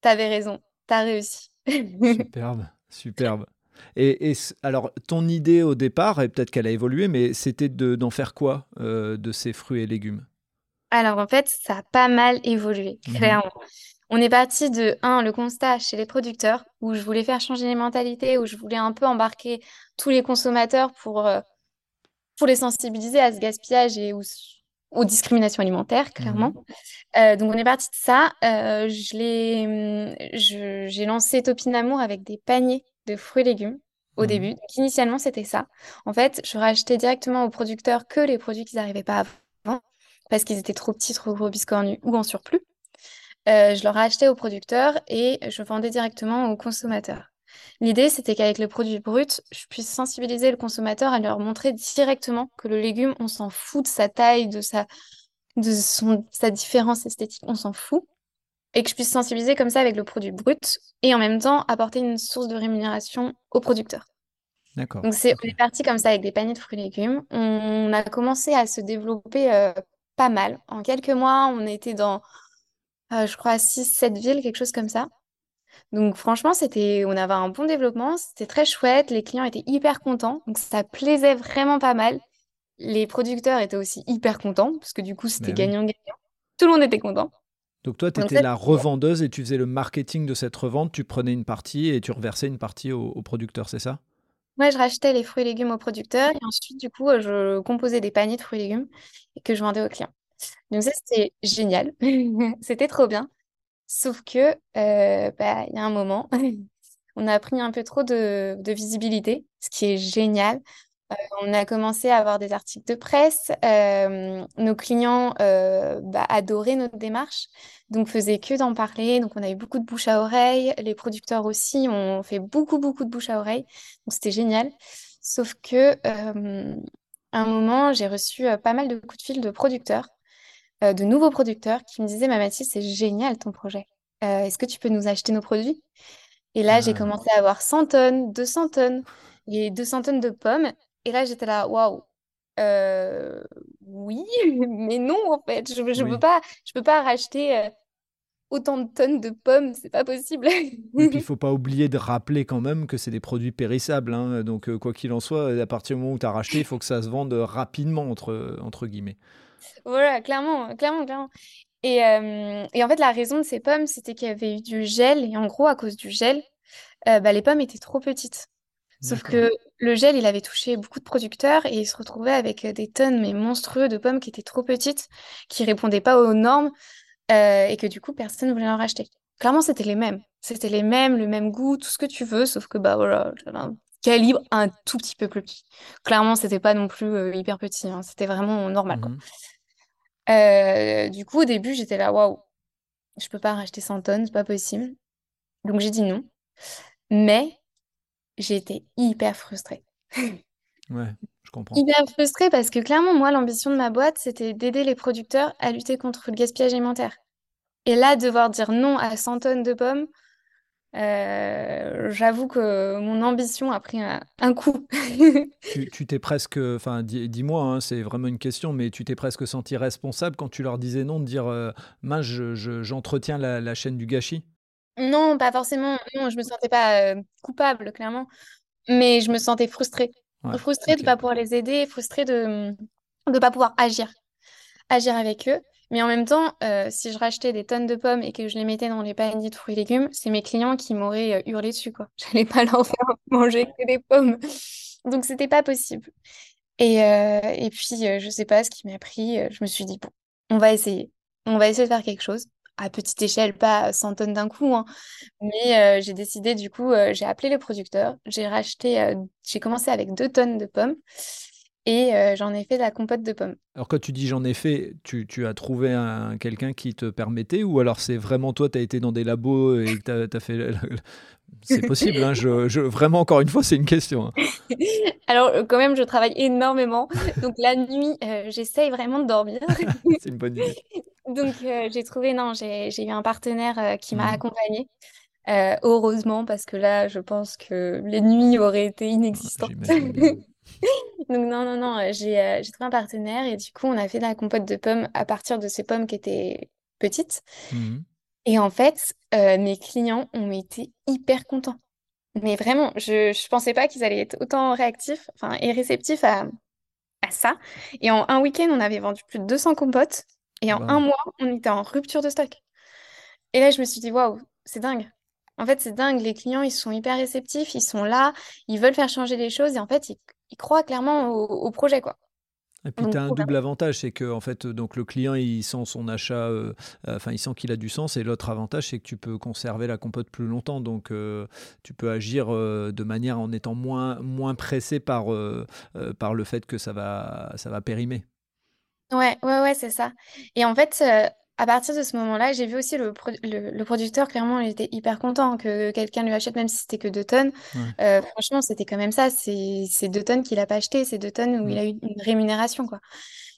t'avais raison, t'as réussi. Superbe, superbe. Et, et alors, ton idée au départ, et peut-être qu'elle a évolué, mais c'était de, d'en faire quoi euh, de ces fruits et légumes ? Alors, en fait, ça a pas mal évolué, clairement. Mmh. On est parti de, un, le constat chez les producteurs, où je voulais faire changer les mentalités, où je voulais un peu embarquer tous les consommateurs pour, euh, pour les sensibiliser à ce gaspillage et aux, aux discriminations alimentaires, clairement. Mmh. Euh, donc, on est parti de ça. Euh, je l'ai, je, j'ai lancé Topinamour avec des paniers de fruits et légumes au mmh. début. Donc, initialement, c'était ça. En fait, je rachetais directement aux producteurs que les produits qu'ils n'arrivaient pas à vendre parce qu'ils étaient trop petits, trop gros, biscornus ou en surplus. Euh, je leur rachetais aux producteurs et je vendais directement aux consommateurs. L'idée, c'était qu'avec le produit brut, je puisse sensibiliser le consommateur à leur montrer directement que le légume, on s'en fout de sa taille, de sa, de son, sa différence esthétique, on s'en fout. Et que je puisse sensibiliser comme ça avec le produit brut et en même temps apporter une source de rémunération aux producteurs. D'accord. Donc, c'est, okay. On est parti comme ça avec des paniers de fruits et légumes. On a commencé à se développer euh, pas mal. En quelques mois, on était dans, euh, je crois, six sept villes, quelque chose comme ça. Donc, franchement, c'était, on avait un bon développement. C'était très chouette. Les clients étaient hyper contents. Donc, ça plaisait vraiment pas mal. Les producteurs étaient aussi hyper contents parce que du coup, c'était Mais gagnant-gagnant. Oui. Tout le monde était content. Donc, toi, tu étais la revendeuse et tu faisais le marketing de cette revente. Tu prenais une partie et tu reversais une partie aux au producteurs, c'est ça ? Moi, je rachetais les fruits et légumes aux producteurs. Et ensuite, du coup, je composais des paniers de fruits et légumes que je vendais aux clients. Donc, ça, c'était génial. C'était trop bien. Sauf que, euh, bah, y a un moment, on a pris un peu trop de, de visibilité, ce qui est génial. Euh, on a commencé à avoir des articles de presse. Euh, nos clients euh, bah, adoraient notre démarche, donc faisaient que d'en parler. Donc, on a eu beaucoup de bouche à oreille. Les producteurs aussi ont fait beaucoup, beaucoup de bouche à oreille. Donc, c'était génial. Sauf que, euh, à un moment, j'ai reçu euh, pas mal de coups de fil de producteurs, euh, de nouveaux producteurs qui me disaient « Ma Mathilde, c'est génial ton projet. Euh, est-ce que tu peux nous acheter nos produits ?» Et là, ah. j'ai commencé à avoir cent tonnes, deux cents tonnes et deux cents tonnes de pommes. Et là, j'étais là, waouh, oui, mais non, en fait, je ne je oui. peux, peux pas racheter autant de tonnes de pommes, c'est pas possible. Il ne faut pas oublier de rappeler quand même que c'est des produits périssables. Hein. Donc, quoi qu'il en soit, à partir du moment où tu as racheté, il faut que ça se vende rapidement, entre, entre guillemets. Voilà, clairement, clairement, clairement. Et, euh, et en fait, la raison de ces pommes, c'était qu'il y avait eu du gel. Et en gros, à cause du gel, euh, bah, les pommes étaient trop petites. Sauf D'accord. que le gel, il avait touché beaucoup de producteurs et ils se retrouvaient avec des tonnes mais monstrueuses de pommes qui étaient trop petites, qui répondaient pas aux normes. euh, et que du coup, personne ne voulait en racheter. Clairement, c'était les mêmes. C'était les mêmes, le même goût, tout ce que tu veux, sauf que, bah voilà, j'avais un calibre un tout petit peu plus petit. Clairement, c'était pas non plus euh, hyper petit, hein, c'était vraiment normal, quoi. Mmh. Euh, du coup, au début, j'étais là, waouh, je peux pas racheter cent tonnes, c'est pas possible. Donc, j'ai dit non. Mais j'ai été hyper frustrée. Ouais, je comprends. Hyper frustrée parce que clairement, moi, l'ambition de ma boîte, c'était d'aider les producteurs à lutter contre le gaspillage alimentaire. Et là, devoir dire non à cent tonnes de pommes, euh, j'avoue que mon ambition a pris un, un coup. tu, tu t'es presque, enfin, dis, dis-moi, hein, c'est vraiment une question, mais tu t'es presque senti responsable quand tu leur disais non, de dire euh, mince, je, je, j'entretiens la, la chaîne du gâchis? Non, pas forcément. Non, je me sentais pas euh, coupable, clairement. Mais je me sentais frustrée. Ouais, frustrée okay. de ne pas pouvoir les aider, frustrée de ne pas pouvoir agir. Agir avec eux. Mais en même temps, euh, si je rachetais des tonnes de pommes et que je les mettais dans les paniers de fruits et légumes, c'est mes clients qui m'auraient euh, hurlé dessus, quoi. J'allais pas leur faire manger que des pommes. Donc, c'était pas possible. Et, euh, et puis, euh, je sais pas ce qui m'a pris. Euh, je me suis dit, bon, on va essayer. On va essayer de faire quelque chose. À petite échelle, pas cent tonnes d'un coup, hein. Mais euh, j'ai décidé, du coup, euh, j'ai appelé les producteurs, j'ai racheté, euh, j'ai commencé avec deux tonnes de pommes et euh, j'en ai fait de la compote de pommes. Alors, quand tu dis j'en ai fait, tu, tu as trouvé un, quelqu'un qui te permettait, ou alors c'est vraiment toi, tu as été dans des labos et que tu as fait. C'est possible, hein, je, je... vraiment, encore une fois, c'est une question. Hein. Alors, quand même, je travaille énormément. Donc, la nuit, euh, j'essaye vraiment de dormir. C'est une bonne idée. Donc, euh, j'ai trouvé, non, j'ai, j'ai eu un partenaire euh, qui m'a accompagnée, euh, heureusement, parce que là, je pense que les nuits auraient été inexistantes. Donc, non, non, non, j'ai, euh, j'ai trouvé un partenaire et du coup, on a fait de la compote de pommes à partir de ces pommes qui étaient petites. Mmh. Et en fait, euh, mes clients ont été hyper contents. Mais vraiment, je ne pensais pas qu'ils allaient être autant réactifs enfin, et réceptifs à, à ça. Et en un week-end, on avait vendu plus de deux cents compotes. Et en wow. un mois, on était en rupture de stock. Et là, je me suis dit, waouh, c'est dingue. En fait, c'est dingue. Les clients, ils sont hyper réceptifs, ils sont là, ils veulent faire changer les choses. Et en fait, ils, ils croient clairement au, au projet, quoi. Et puis, tu as un double avantage, c'est que en fait, donc, le client, il sent son achat, euh, euh, enfin, il sent qu'il a du sens. Et l'autre avantage, c'est que tu peux conserver la compote plus longtemps. Donc, euh, tu peux agir euh, de manière en étant moins, moins pressé par, euh, euh, par le fait que ça va, ça va périmer. Ouais, ouais, ouais, c'est ça. Et en fait, euh, à partir de ce moment-là, j'ai vu aussi le, pro- le, le producteur, clairement, il était hyper content que quelqu'un lui achète, même si c'était que deux tonnes. Ouais. Euh, franchement, c'était quand même ça. C'est, c'est deux tonnes qu'il n'a pas acheté, c'est deux tonnes où ouais. il a eu une rémunération, quoi.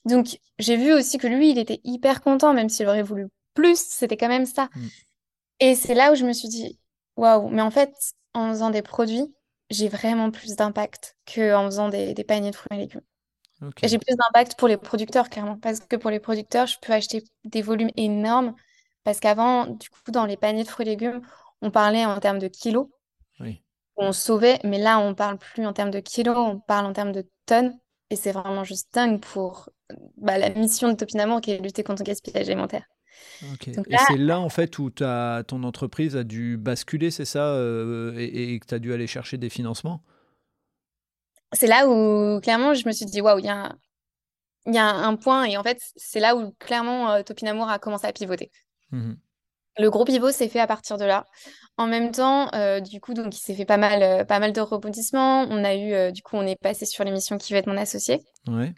Donc, j'ai vu aussi que lui, il était hyper content, même s'il aurait voulu plus, c'était quand même ça. Ouais. Et c'est là où je me suis dit, waouh, mais en fait, en faisant des produits, j'ai vraiment plus d'impact qu'en faisant des, des paniers de fruits et légumes. Okay. J'ai plus d'impact pour les producteurs, clairement, parce que pour les producteurs, je peux acheter des volumes énormes, parce qu'avant, du coup, dans les paniers de fruits et légumes, on parlait en termes de kilos, oui. on sauvait, mais là, on ne parle plus en termes de kilos, on parle en termes de tonnes, et c'est vraiment juste dingue pour bah, la mission de Topinamour, qui est lutter contre le gaspillage alimentaire. Okay. Donc, là, et c'est là, en fait, où t'as, ton entreprise a dû basculer, c'est ça, euh, et que tu as dû aller chercher des financements? C'est là où, clairement, je me suis dit, waouh, il y, y a un point. Et en fait, c'est là où, clairement, euh, Topinamour a commencé à pivoter. Mmh. Le gros pivot s'est fait à partir de là. En même temps, euh, du coup, donc, il s'est fait pas mal, euh, pas mal de rebondissements. On a eu, euh, du coup, on est passé sur l'émission Qui veut être mon associé. Ouais.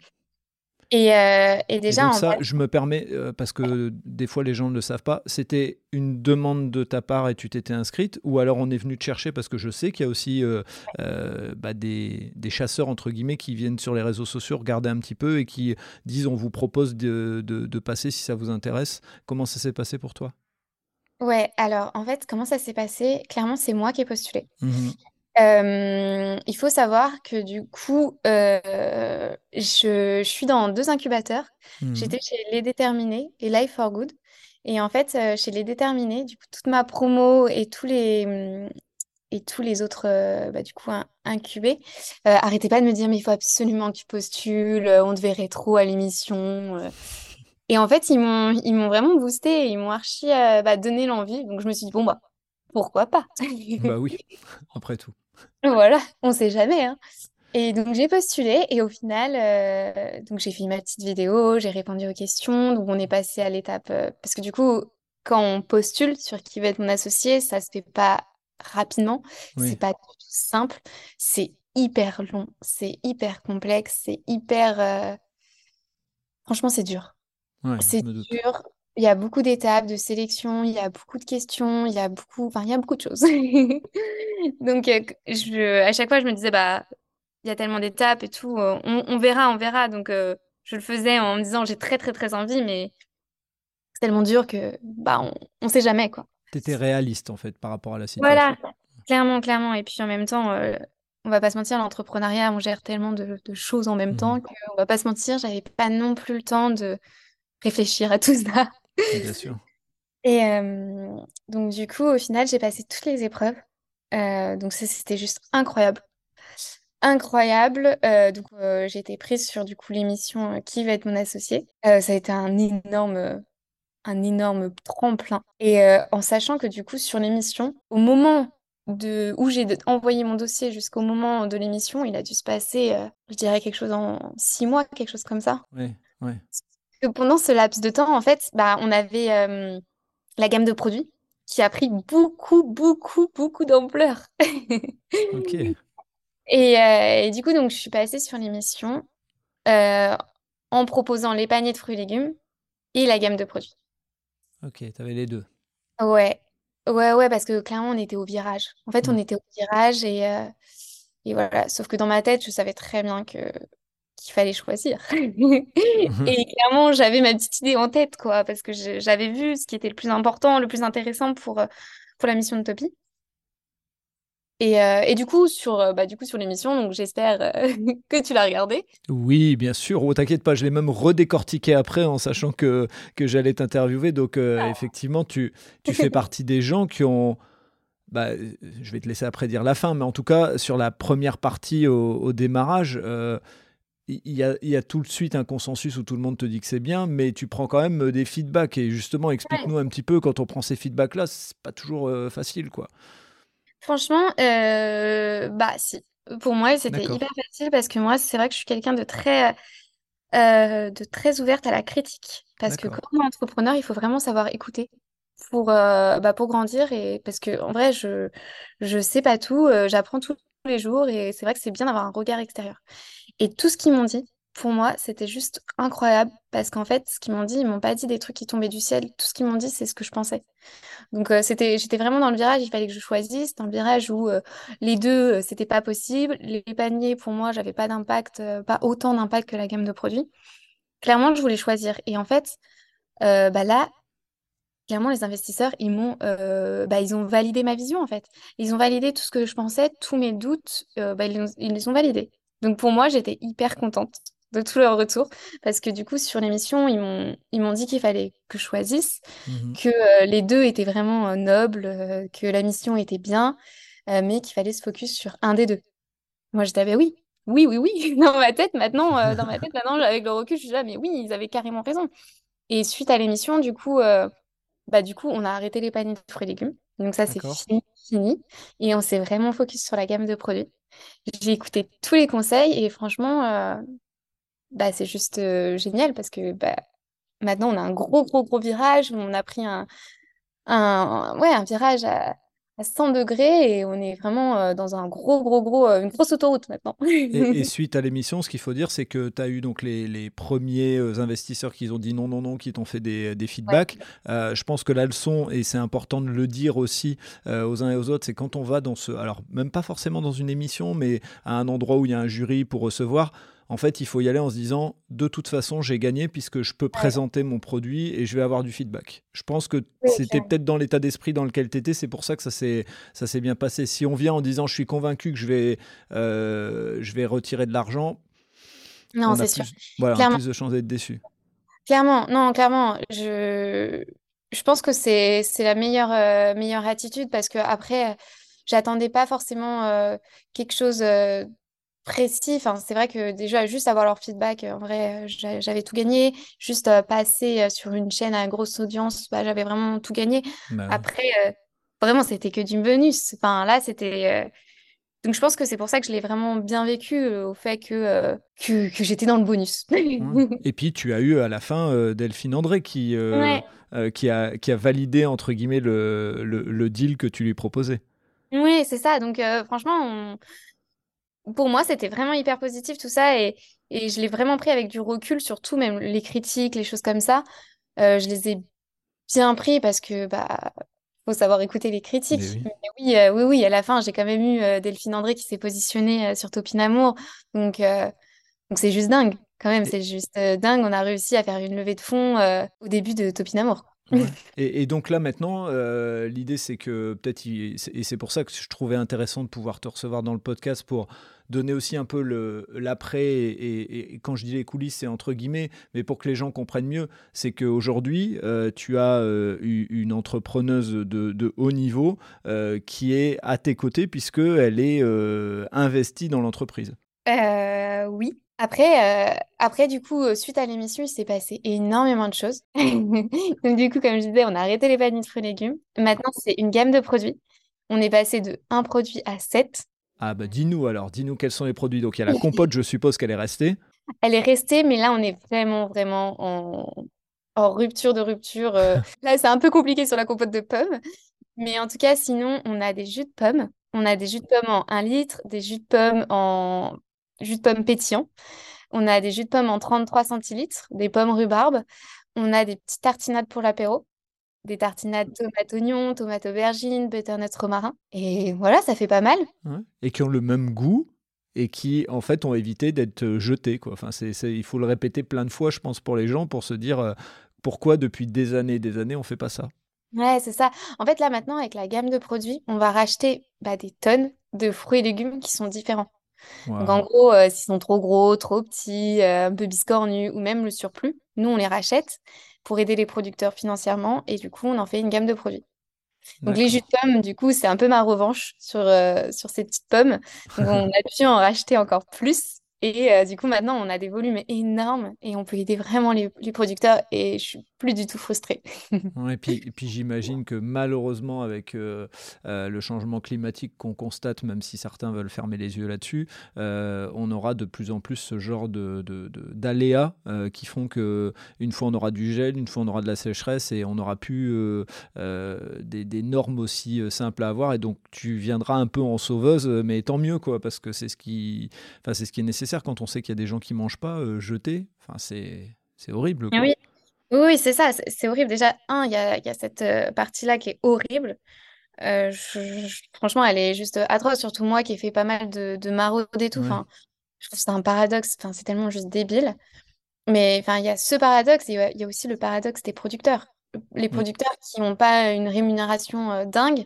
Et, euh, et déjà, et donc ça, en fait... je me permets, euh, parce que des fois les gens ne le savent pas, c'était une demande de ta part et tu t'étais inscrite, ou alors on est venu te chercher, parce que je sais qu'il y a aussi euh, euh, bah des, des chasseurs, entre guillemets, qui viennent sur les réseaux sociaux regarder un petit peu et qui disent on vous propose de, de, de passer si ça vous intéresse. Comment ça s'est passé pour toi? Ouais, alors en fait, comment ça s'est passé? Clairement, c'est moi qui ai postulé. Mmh. Euh, il faut savoir que du coup, euh, je, je suis dans deux incubateurs. Mmh. J'étais chez Les Déterminés et Life for Good. Et en fait, euh, chez Les Déterminés, du coup, toute ma promo et tous les, et tous les autres euh, bah, du coup, un, incubés, euh, arrêtez pas de me dire « mais il faut absolument que tu postules, on te verrait trop à l'émission euh. ». Et en fait, ils m'ont, ils m'ont vraiment boosté, ils m'ont archi euh, bah, donné l'envie. Donc, je me suis dit « bon, bah, pourquoi pas ?» Bah oui, après tout. Voilà, on sait jamais. Hein. Et donc j'ai postulé et au final, euh, donc j'ai fait ma petite vidéo, j'ai répondu aux questions, donc on est passé à l'étape, euh, parce que du coup, quand on postule sur qui veut être mon associé, ça se fait pas rapidement, oui. C'est pas du tout simple, c'est hyper long, c'est hyper complexe, c'est hyper, euh... franchement c'est dur, ouais, c'est dur. Il y a beaucoup d'étapes de sélection, il y a beaucoup de questions, il y a beaucoup, enfin, il y a beaucoup de choses. Donc, je, à chaque fois, je me disais, bah, il y a tellement d'étapes et tout, on, on verra, on verra. Donc, euh, je le faisais en me disant, j'ai très, très, très envie, mais c'est tellement dur que, bah, on ne sait jamais, quoi. Tu étais réaliste, en fait, par rapport à la situation. Voilà, clairement, clairement. Et puis, en même temps, euh, on ne va pas se mentir, l'entrepreneuriat, on gère tellement de, de choses en même mmh. temps qu'on ne va pas se mentir, je n'avais pas non plus le temps de réfléchir à tout ça. Bien sûr. Et euh, donc du coup au final j'ai passé toutes les épreuves, euh, donc ça c'était juste incroyable incroyable euh, donc euh, j'ai été prise sur du coup l'émission euh, Qui veut être mon associé, euh, ça a été un énorme un énorme tremplin et euh, en sachant que du coup sur l'émission au moment de où j'ai envoyé mon dossier jusqu'au moment de l'émission il a dû se passer euh, je dirais quelque chose en six mois quelque chose comme ça. Oui, oui. Que pendant ce laps de temps, en fait, bah, on avait euh, la gamme de produits qui a pris beaucoup, beaucoup, beaucoup d'ampleur. Ok. Et, euh, et du coup, donc, je suis passée sur l'émission euh, en proposant les paniers de fruits et légumes et la gamme de produits. Ok, t'avais les deux. Ouais, ouais, ouais, parce que clairement, on était au virage. En fait, mmh. on était au virage et, euh, et voilà. Sauf que dans ma tête, je savais très bien que... qu'il fallait choisir. Et clairement, j'avais ma petite idée en tête, quoi, parce que je, j'avais vu ce qui était le plus important, le plus intéressant pour, pour la mission de Topi. Et, euh, et du coup, sur, bah, du coup, sur l'émission, donc j'espère euh, que tu l'as regardée. Oui, bien sûr. Oh, t'inquiète pas, je l'ai même redécortiqué après en sachant que, que j'allais t'interviewer. Donc, euh, ah. effectivement, tu, tu fais partie des gens qui ont... Bah, je vais te laisser après dire la fin, mais en tout cas, sur la première partie au, au démarrage... Euh, Il y, a, il y a tout de suite un consensus où tout le monde te dit que c'est bien, mais tu prends quand même des feedbacks. Et justement, explique-nous un petit peu, quand on prend ces feedbacks-là, c'est pas toujours euh, facile, quoi. Franchement, euh, bah si. Pour moi, c'était D'accord. hyper facile parce que moi, c'est vrai que je suis quelqu'un de très, euh, de très ouverte à la critique. Parce D'accord. que comme entrepreneur, il faut vraiment savoir écouter pour, euh, bah, pour grandir. Et parce que en vrai, je je sais pas tout, euh, j'apprends tout les jours et c'est vrai que c'est bien d'avoir un regard extérieur. Et tout ce qu'ils m'ont dit, pour moi, c'était juste incroyable parce qu'en fait, ce qu'ils m'ont dit, ils m'ont pas dit des trucs qui tombaient du ciel. Tout ce qu'ils m'ont dit, c'est ce que je pensais. Donc, euh, c'était, j'étais vraiment dans le virage, il fallait que je choisisse, dans le virage où euh, les deux, euh, c'était pas possible. Les paniers, pour moi, j'avais pas d'impact, euh, pas autant d'impact que la gamme de produits. Clairement, je voulais choisir. Et en fait, euh, bah là, clairement, les investisseurs, ils m'ont, euh, bah, ils ont validé ma vision, en fait. Ils ont validé tout ce que je pensais, tous mes doutes, euh, bah, ils, ils les ont validés. Donc, pour moi, j'étais hyper contente de tout leur retour parce que, du coup, sur l'émission, ils m'ont, ils m'ont dit qu'il fallait que je choisisse, mmh. que euh, les deux étaient vraiment euh, nobles, euh, que la mission était bien, euh, mais qu'il fallait se focus sur un des deux. Moi, j'étais, bah, oui, oui, oui, oui. Dans ma tête, maintenant, euh, dans ma tête, maintenant avec le recul, je suis là, mais oui, ils avaient carrément raison. Et suite à l'émission, du coup... Euh, Bah, du coup, on a arrêté les paniers de fruits et légumes. Donc ça, D'accord. c'est fini, fini. Et on s'est vraiment focus sur la gamme de produits. J'ai écouté tous les conseils et franchement, euh, bah, c'est juste euh, génial parce que bah, maintenant, on a un gros, gros, gros virage. On a pris un, un, ouais, un virage à, à cent degrés et on est vraiment euh, dans un gros, gros, gros, euh, une grosse autoroute maintenant. et, et suite à l'émission, ce qu'il faut dire, c'est que tu as eu donc les, les premiers investisseurs qui ont dit non, non, non, qui t'ont fait des, des feedbacks. Ouais. Euh, je pense que la leçon, et c'est important de le dire aussi euh, aux uns et aux autres, c'est quand on va dans ce... Alors, même pas forcément dans une émission, mais à un endroit où il y a un jury pour recevoir... En fait, il faut y aller en se disant, de toute façon, j'ai gagné puisque je peux ouais. présenter mon produit et je vais avoir du feedback. Je pense que oui, c'était bien. Peut-être dans l'état d'esprit dans lequel tu étais, c'est pour ça que ça s'est, ça s'est bien passé. Si on vient en disant, je suis convaincu que je vais, euh, je vais retirer de l'argent, non, on c'est a sûr. Plus, voilà, on a plus de chances d'être déçu. Clairement, non, clairement, je, je pense que c'est, c'est la meilleure, euh, meilleure attitude parce qu'après, j'attendais pas forcément euh, quelque chose... Euh, précis, enfin, c'est vrai que déjà juste avoir leur feedback, en vrai j'avais tout gagné, juste euh, passer sur une chaîne à grosse audience, bah, j'avais vraiment tout gagné, bah, après euh, vraiment c'était que du bonus, enfin là c'était, euh, Donc, je pense que c'est pour ça que je l'ai vraiment bien vécu, euh, au fait que, euh, que, que j'étais dans le bonus. Ouais. Et puis, tu as eu à la fin euh, Delphine André qui, euh, ouais. euh, qui, a, qui a validé, entre guillemets, le, le, le deal que tu lui proposais. Oui, c'est ça. Donc, euh, franchement, on... pour moi, c'était vraiment hyper positif tout ça. Et, et je l'ai vraiment pris avec du recul, surtout même les critiques, les choses comme ça. Euh, je les ai bien pris parce que... bah, faut savoir écouter les critiques. Mais oui, mais oui, euh, oui, oui, à la fin, j'ai quand même eu euh, Delphine André qui s'est positionnée euh, sur Topinamour. Donc, euh, donc, c'est juste dingue, quand même. Et... C'est juste euh, dingue. On a réussi à faire une levée de fonds euh, au début de Topinamour. Ouais. et, et donc là, maintenant, euh, l'idée, c'est que peut-être, il... et c'est pour ça que je trouvais intéressant de pouvoir te recevoir dans le podcast pour donner aussi un peu le, l'après, et, et, et quand je dis les coulisses, c'est entre guillemets, mais pour que les gens comprennent mieux, c'est qu'aujourd'hui, euh, tu as euh, une entrepreneuse de, de haut niveau euh, qui est à tes côtés puisqu'elle est euh, investie dans l'entreprise. Euh, oui. Après, euh, après, du coup, suite à l'émission, il s'est passé énormément de choses. Donc du coup, comme je disais, on a arrêté les paniers de fruits et légumes. Maintenant, c'est une gamme de produits. On est passé de un produit à sept. Ah bah dis-nous alors, dis-nous quels sont les produits. Donc il y a la compote, je suppose qu'elle est restée. Elle est restée, mais là on est vraiment, vraiment en, en rupture de rupture. Euh, là c'est un peu compliqué sur la compote de pommes. Mais en tout cas, sinon on a des jus de pommes. On a des jus de pommes en un litre, des jus de pommes en jus de pommes pétillants. On a des jus de pommes en trente-trois centilitres, des pommes rhubarbe. On a des petites tartinades pour l'apéro. Des tartinades tomate-oignon, tomate-aubergine, butternut romarin. Et voilà, ça fait pas mal. Ouais. Et qui ont le même goût et qui, en fait, ont évité d'être jetés, quoi. Enfin, c'est, c'est, il faut le répéter plein de fois, je pense, pour les gens, pour se dire euh, pourquoi depuis des années et des années, on ne fait pas ça. Ouais, c'est ça. En fait, là, maintenant, avec la gamme de produits, on va racheter bah, des tonnes de fruits et légumes qui sont différents. Wow. Donc, en gros, euh, s'ils sont trop gros, trop petits, euh, un peu biscornus ou même le surplus, nous, on les rachète pour aider les producteurs financièrement, et du coup, on en fait une gamme de produits. Donc, D'accord. Les jus de pommes, du coup, c'est un peu ma revanche sur, euh, sur ces petites pommes. Donc, on a pu en racheter encore plus, et euh, du coup, maintenant, on a des volumes énormes, et on peut aider vraiment les, les producteurs, et je suis plus du tout frustrée. Ouais, et, puis, et puis, j'imagine que malheureusement, avec euh, euh, le changement climatique qu'on constate, même si certains veulent fermer les yeux là-dessus, euh, on aura de plus en plus ce genre de, de, de, d'aléas euh, qui font qu'une fois on aura du gel, une fois on aura de la sécheresse, et on aura plus euh, euh, des, des normes aussi simples à avoir. Et donc, tu viendras un peu en sauveuse, mais tant mieux, quoi, parce que c'est ce qui, enfin, c'est ce qui est nécessaire quand on sait qu'il y a des gens qui ne mangent pas, euh, jeter. Enfin, c'est, c'est horrible, quoi. Oui. Oui, c'est ça, c'est, c'est horrible. Déjà, un, il y a, y a cette euh, partie-là qui est horrible. Euh, je, je, franchement, elle est juste atroce, surtout moi qui ai fait pas mal de, de maraudes et tout. Ouais. Enfin, je trouve que c'est un paradoxe, enfin, c'est tellement juste débile. Mais enfin, il y a ce paradoxe et il y, y a aussi le paradoxe des producteurs. Les producteurs ouais. qui n'ont pas une rémunération euh, dingue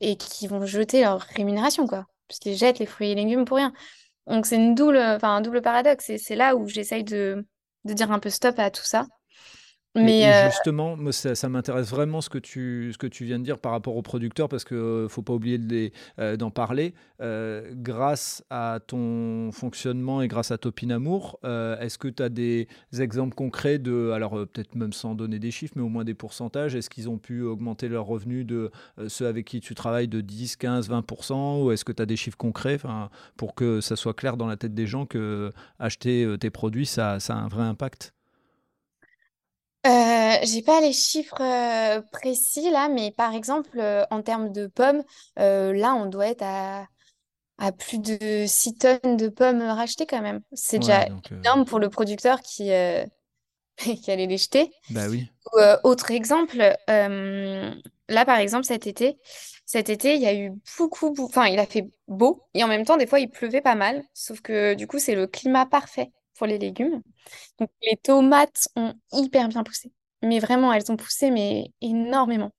et qui vont jeter leur rémunération, quoi, puisqu'ils jettent les fruits et légumes pour rien. Donc, c'est une double, enfin, un double paradoxe. Et c'est là où j'essaye de, de dire un peu stop à tout ça. Mais euh... justement, moi, ça, ça m'intéresse vraiment ce que, tu, ce que tu viens de dire par rapport aux producteurs, parce qu'il ne faut pas oublier de les, euh, d'en parler. Euh, grâce à ton fonctionnement et grâce à Topinamour, euh, est-ce que tu as des exemples concrets de, alors euh, peut-être même sans donner des chiffres, mais au moins des pourcentages, est-ce qu'ils ont pu augmenter leurs revenus de euh, ceux avec qui tu travailles de dix, quinze, vingt pour cent, ou est-ce que tu as des chiffres concrets pour que ça soit clair dans la tête des gens que acheter euh, tes produits, ça, ça a un vrai impact? Euh, j'ai pas les chiffres euh, précis là, mais par exemple, euh, en termes de pommes, euh, là, on doit être à, à plus de six tonnes de pommes rachetées quand même. C'est ouais, déjà donc, euh... énorme pour le producteur qui, euh, qui allait les jeter. Bah oui. Ou, euh, autre exemple, euh, là, par exemple, cet été, cet été, il y a eu beaucoup, enfin, il a fait beau et en même temps, des fois, il pleuvait pas mal. Sauf que du coup, c'est le climat parfait pour les légumes. Donc, les tomates ont hyper bien poussé. Mais vraiment, elles ont poussé mais énormément.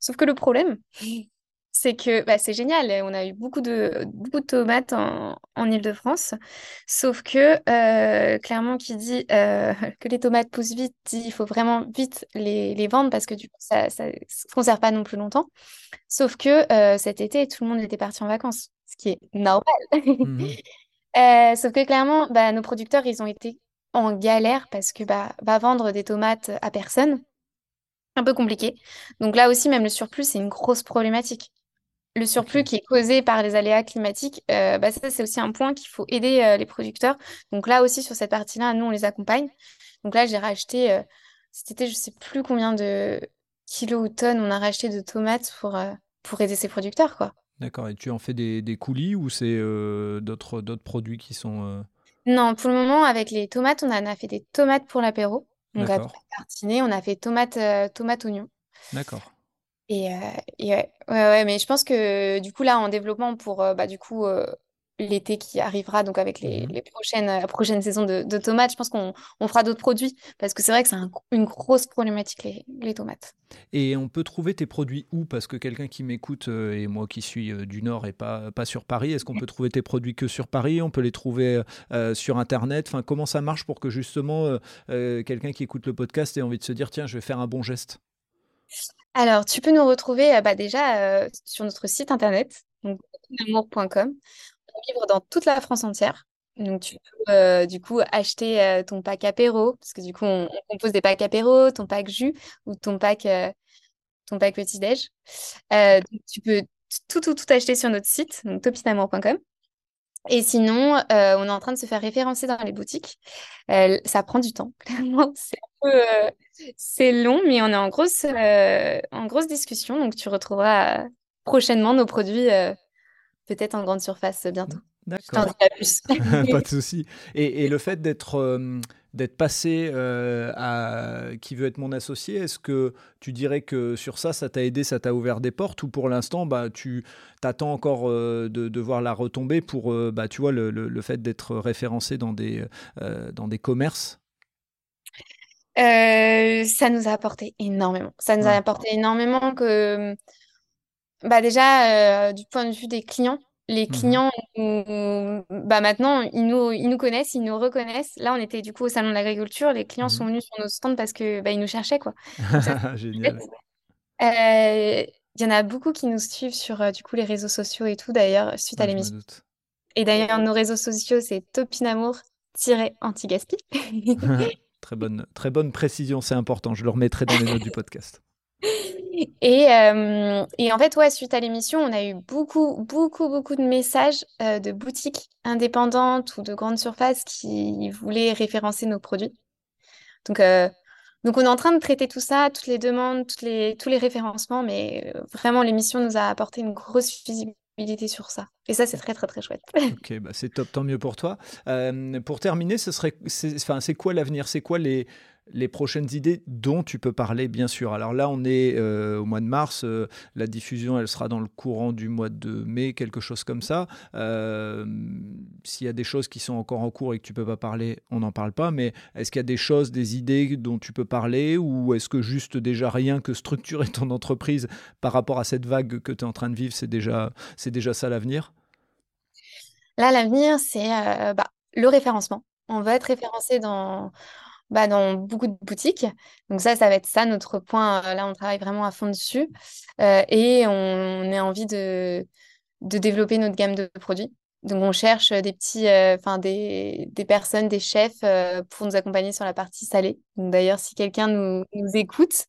Sauf que le problème, c'est que bah, c'est génial. On a eu beaucoup de, beaucoup de tomates en, en Ile-de-France. Sauf que, euh, clairement, qui dit euh, que les tomates poussent vite, dit il faut vraiment vite les, les vendre parce que du coup, ça ne se conserve pas non plus longtemps. Sauf que euh, cet été, tout le monde était parti en vacances, ce qui est normal. Mmh. Euh, sauf que clairement, bah, nos producteurs, ils ont été en galère parce que bah, bah, vendre des tomates à personne, un peu compliqué. Donc là aussi, même le surplus, c'est une grosse problématique. Le surplus Ok. qui est causé par les aléas climatiques, euh, bah ça, c'est aussi un point qu'il faut aider euh, les producteurs. Donc là aussi, sur cette partie-là, nous, on les accompagne. Donc là, j'ai racheté, euh, cet été, je ne sais plus combien de kilos ou tonnes on a racheté de tomates pour, euh, pour aider ces producteurs, quoi. D'accord. Et tu en fais des, des coulis ou c'est euh, d'autres d'autres produits qui sont... euh, Non, pour le moment, avec les tomates, on en a fait des tomates pour l'apéro. Donc après D'accord. tartiner, on a fait tomate, euh, tomate oignon. D'accord. Et, euh, et ouais. Ouais, ouais, mais je pense que du coup, là, en développement pour euh, bah, du coup, euh, l'été qui arrivera, donc avec les, Mhm. les prochaines, la prochaine saison de, de tomates, je pense qu'on on fera d'autres produits parce que c'est vrai que c'est un- une grosse problématique, les, les tomates. Et on peut trouver tes produits où? Parce que quelqu'un qui m'écoute euh, et moi qui suis euh, du Nord et pas, pas sur Paris, est-ce qu'on peut trouver tes produits que sur Paris? On peut les trouver euh, euh, sur Internet? Enfin, comment ça marche pour que justement euh, euh, quelqu'un qui écoute le podcast ait envie de se dire tiens, je vais faire un bon geste? Alors, tu peux nous retrouver euh, bah, déjà euh, sur notre site internet, donc topinamour point com. On livre dans toute la France entière. Donc, tu peux euh, du coup acheter euh, ton pack apéro, parce que du coup, on, on compose des packs apéro, ton pack jus ou ton pack, euh, ton pack petit-déj. Euh, donc, tu peux tout, tout, tout acheter sur notre site, donc topinamour point com. Et sinon, euh, on est en train de se faire référencer dans les boutiques. Euh, ça prend du temps, clairement. C'est un peu, euh, c'est long, mais on est en grosse, euh, en grosse discussion. Donc, tu retrouveras euh, prochainement nos produits, euh, peut-être en grande surface euh, bientôt. Je t'en D'accord. dis pas plus. Pas de souci. Et, et le fait d'être euh, d'être passé euh, à qui veut être mon associé, est-ce que tu dirais que sur ça, ça t'a aidé, ça t'a ouvert des portes, ou pour l'instant, bah, tu t'attends encore euh, de, de voir la retombée pour euh, bah, tu vois, le, le- le fait d'être référencé dans des, euh, dans des commerces? Euh, ça nous a apporté énormément. Ça nous a Ouais. apporté énormément que, bah déjà, euh, du point de vue des clients, les Mhm. clients, nous- bah maintenant, ils nous, ils nous connaissent, ils nous reconnaissent. Là, on était du coup au salon de l'agriculture, les clients sont Mhm. venus sur nos stands parce que bah, ils nous cherchaient, quoi. Donc ça, c'est Génial. chouette. Euh, Il y en a beaucoup qui nous suivent sur euh, du coup les réseaux sociaux et tout, d'ailleurs, suite à Ouais, je me l'émission. doute. Et d'ailleurs, nos réseaux sociaux, c'est topinamour-anti-gaspi. Très bonne, très bonne précision, c'est important. Je le remettrai dans les notes du podcast. Et, euh, et en fait, ouais, suite à l'émission, on a eu beaucoup, beaucoup, beaucoup de messages euh, de boutiques indépendantes ou de grandes surfaces qui voulaient référencer nos produits. Donc, euh, donc on est en train de traiter tout ça, toutes les demandes, toutes les, tous les référencements, mais euh, vraiment, l'émission nous a apporté une grosse visibilité sur ça. Et ça, c'est très, très, très chouette. Ok, bah c'est top, tant mieux pour toi. Euh, pour terminer, ce serait, c'est, enfin, c'est quoi l'avenir? C'est quoi les, les prochaines idées dont tu peux parler, bien sûr? Alors là, on est euh, au mois de mars. Euh, la diffusion, elle sera dans le courant du mois de mai, quelque chose comme ça. Euh, S'il y a des choses qui sont encore en cours et que tu peux pas parler, on n'en parle pas. Mais est-ce qu'il y a des choses, des idées dont tu peux parler? Ou est-ce que juste déjà rien que structurer ton entreprise par rapport à cette vague que tu es en train de vivre, c'est déjà, c'est déjà ça l'avenir? Là, l'avenir, c'est euh, bah, le référencement. On va être référencé dans, bah, dans beaucoup de boutiques. Donc ça, ça va être ça notre point. Euh, Là, on travaille vraiment à fond dessus. Euh, et on a envie de, de développer notre gamme de produits. Donc on cherche des petits, euh, enfin des, des personnes, des chefs euh, pour nous accompagner sur la partie salée. Donc d'ailleurs, si quelqu'un nous, nous écoute,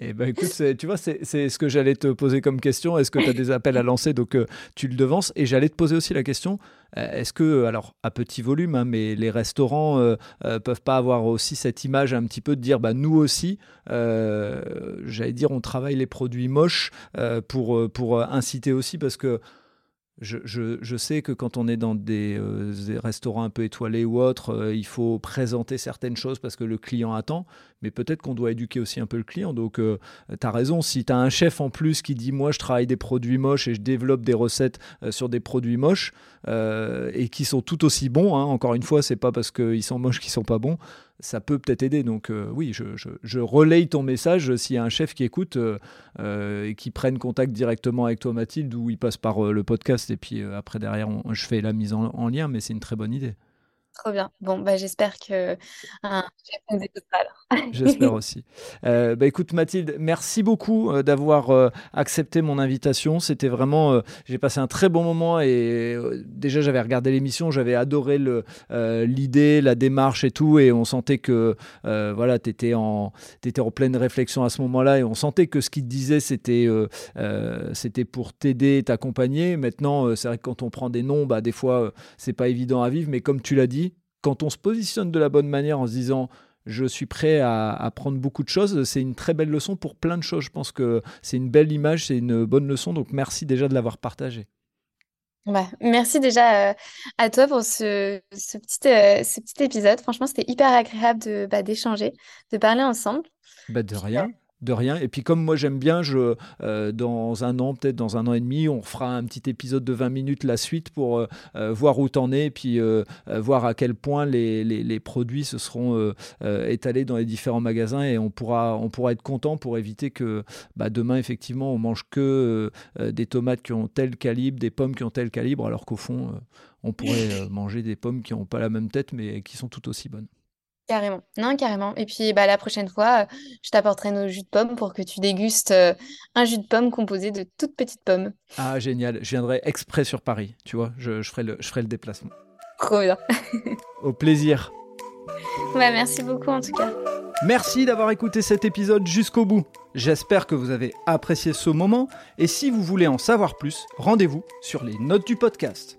Eh ben écoute, c'est- tu vois, c'est c'est ce que j'allais te poser comme question. Est-ce que tu as des appels à lancer? Donc, euh, tu le devances. Et j'allais te poser aussi la question, euh, est-ce que, alors, à petit volume, hein, mais les restaurants euh, euh, peuvent pas avoir aussi cette image un petit peu de dire, bah, nous aussi, euh, j'allais dire, on travaille les produits moches euh, pour, euh, pour euh, inciter aussi, parce que je, je- je sais que quand on est dans des, euh, des restaurants un peu étoilés ou autres, euh, il faut présenter certaines choses parce que le client attend, mais peut-être qu'on doit éduquer aussi un peu le client. Donc, tu as raison, si tu as un chef en plus qui dit, moi, je travaille des produits moches et je développe des recettes euh, sur des produits moches euh, et qui sont tout aussi bons, hein, encore une fois, c'est pas parce qu'ils sont moches qu'ils sont pas bons, ça peut peut-être aider. Donc, euh, oui, je, je- je relaye ton message. S'il y a un chef qui écoute, euh, euh, et qui prennent contact directement avec toi, Mathilde, ou ils passent par euh, le podcast et puis euh, après derrière on- je fais la mise en, en lien, mais c'est une très bonne idée. Trop bien. Bon, bah, j'espère que un chef nous écoutera alors. J'espère aussi. Euh, bah, écoute, Mathilde, merci beaucoup euh, d'avoir euh, accepté mon invitation. C'était vraiment... Euh, j'ai passé un très bon moment et euh, déjà, j'avais regardé l'émission, j'avais adoré le, euh, l'idée, la démarche et tout, et on sentait que euh, voilà, tu étais en, t'étais en pleine réflexion à ce moment-là et on sentait que ce qu'il te disait, c'était, euh, euh, c'était pour t'aider, t'accompagner. Maintenant, euh, c'est vrai que quand on prend des noms, bah, des fois, euh, c'est pas évident à vivre, mais comme tu l'as dit, quand on se positionne de la bonne manière en se disant « je suis prêt à, à prendre beaucoup de choses », c'est une très belle leçon pour plein de choses. Je pense que c'est une belle image, c'est une bonne leçon. Donc, merci déjà de l'avoir partagée. Bah, merci déjà euh, à toi pour ce, ce, petit, euh, ce petit épisode. Franchement, c'était hyper agréable de, bah, d'échanger, de parler ensemble. Bah, de rien. De rien. Et puis comme moi j'aime bien, je, euh, dans un an, peut-être dans un an et demi, on fera un petit épisode de vingt minutes la suite pour euh, voir où t'en es et puis euh, voir à quel point les, les, les produits se seront euh, euh, étalés dans les différents magasins, et on pourra, on pourra être content pour éviter que bah, demain effectivement on mange que euh, des tomates qui ont tel calibre, des pommes qui ont tel calibre, alors qu'au fond euh, on pourrait euh, manger des pommes qui n'ont pas la même tête mais qui sont tout aussi bonnes. Carrément, non, carrément. Et puis bah, la prochaine fois, je t'apporterai nos jus de pommes pour que tu dégustes un jus de pomme composé de toutes petites pommes. Ah, génial. Je viendrai exprès sur Paris, tu vois. Je, je, ferai, le, je ferai le déplacement. Trop bien. Au plaisir. Ouais, merci beaucoup en tout cas. Merci d'avoir écouté cet épisode jusqu'au bout. J'espère que vous avez apprécié ce moment. Et si vous voulez en savoir plus, rendez-vous sur les notes du podcast.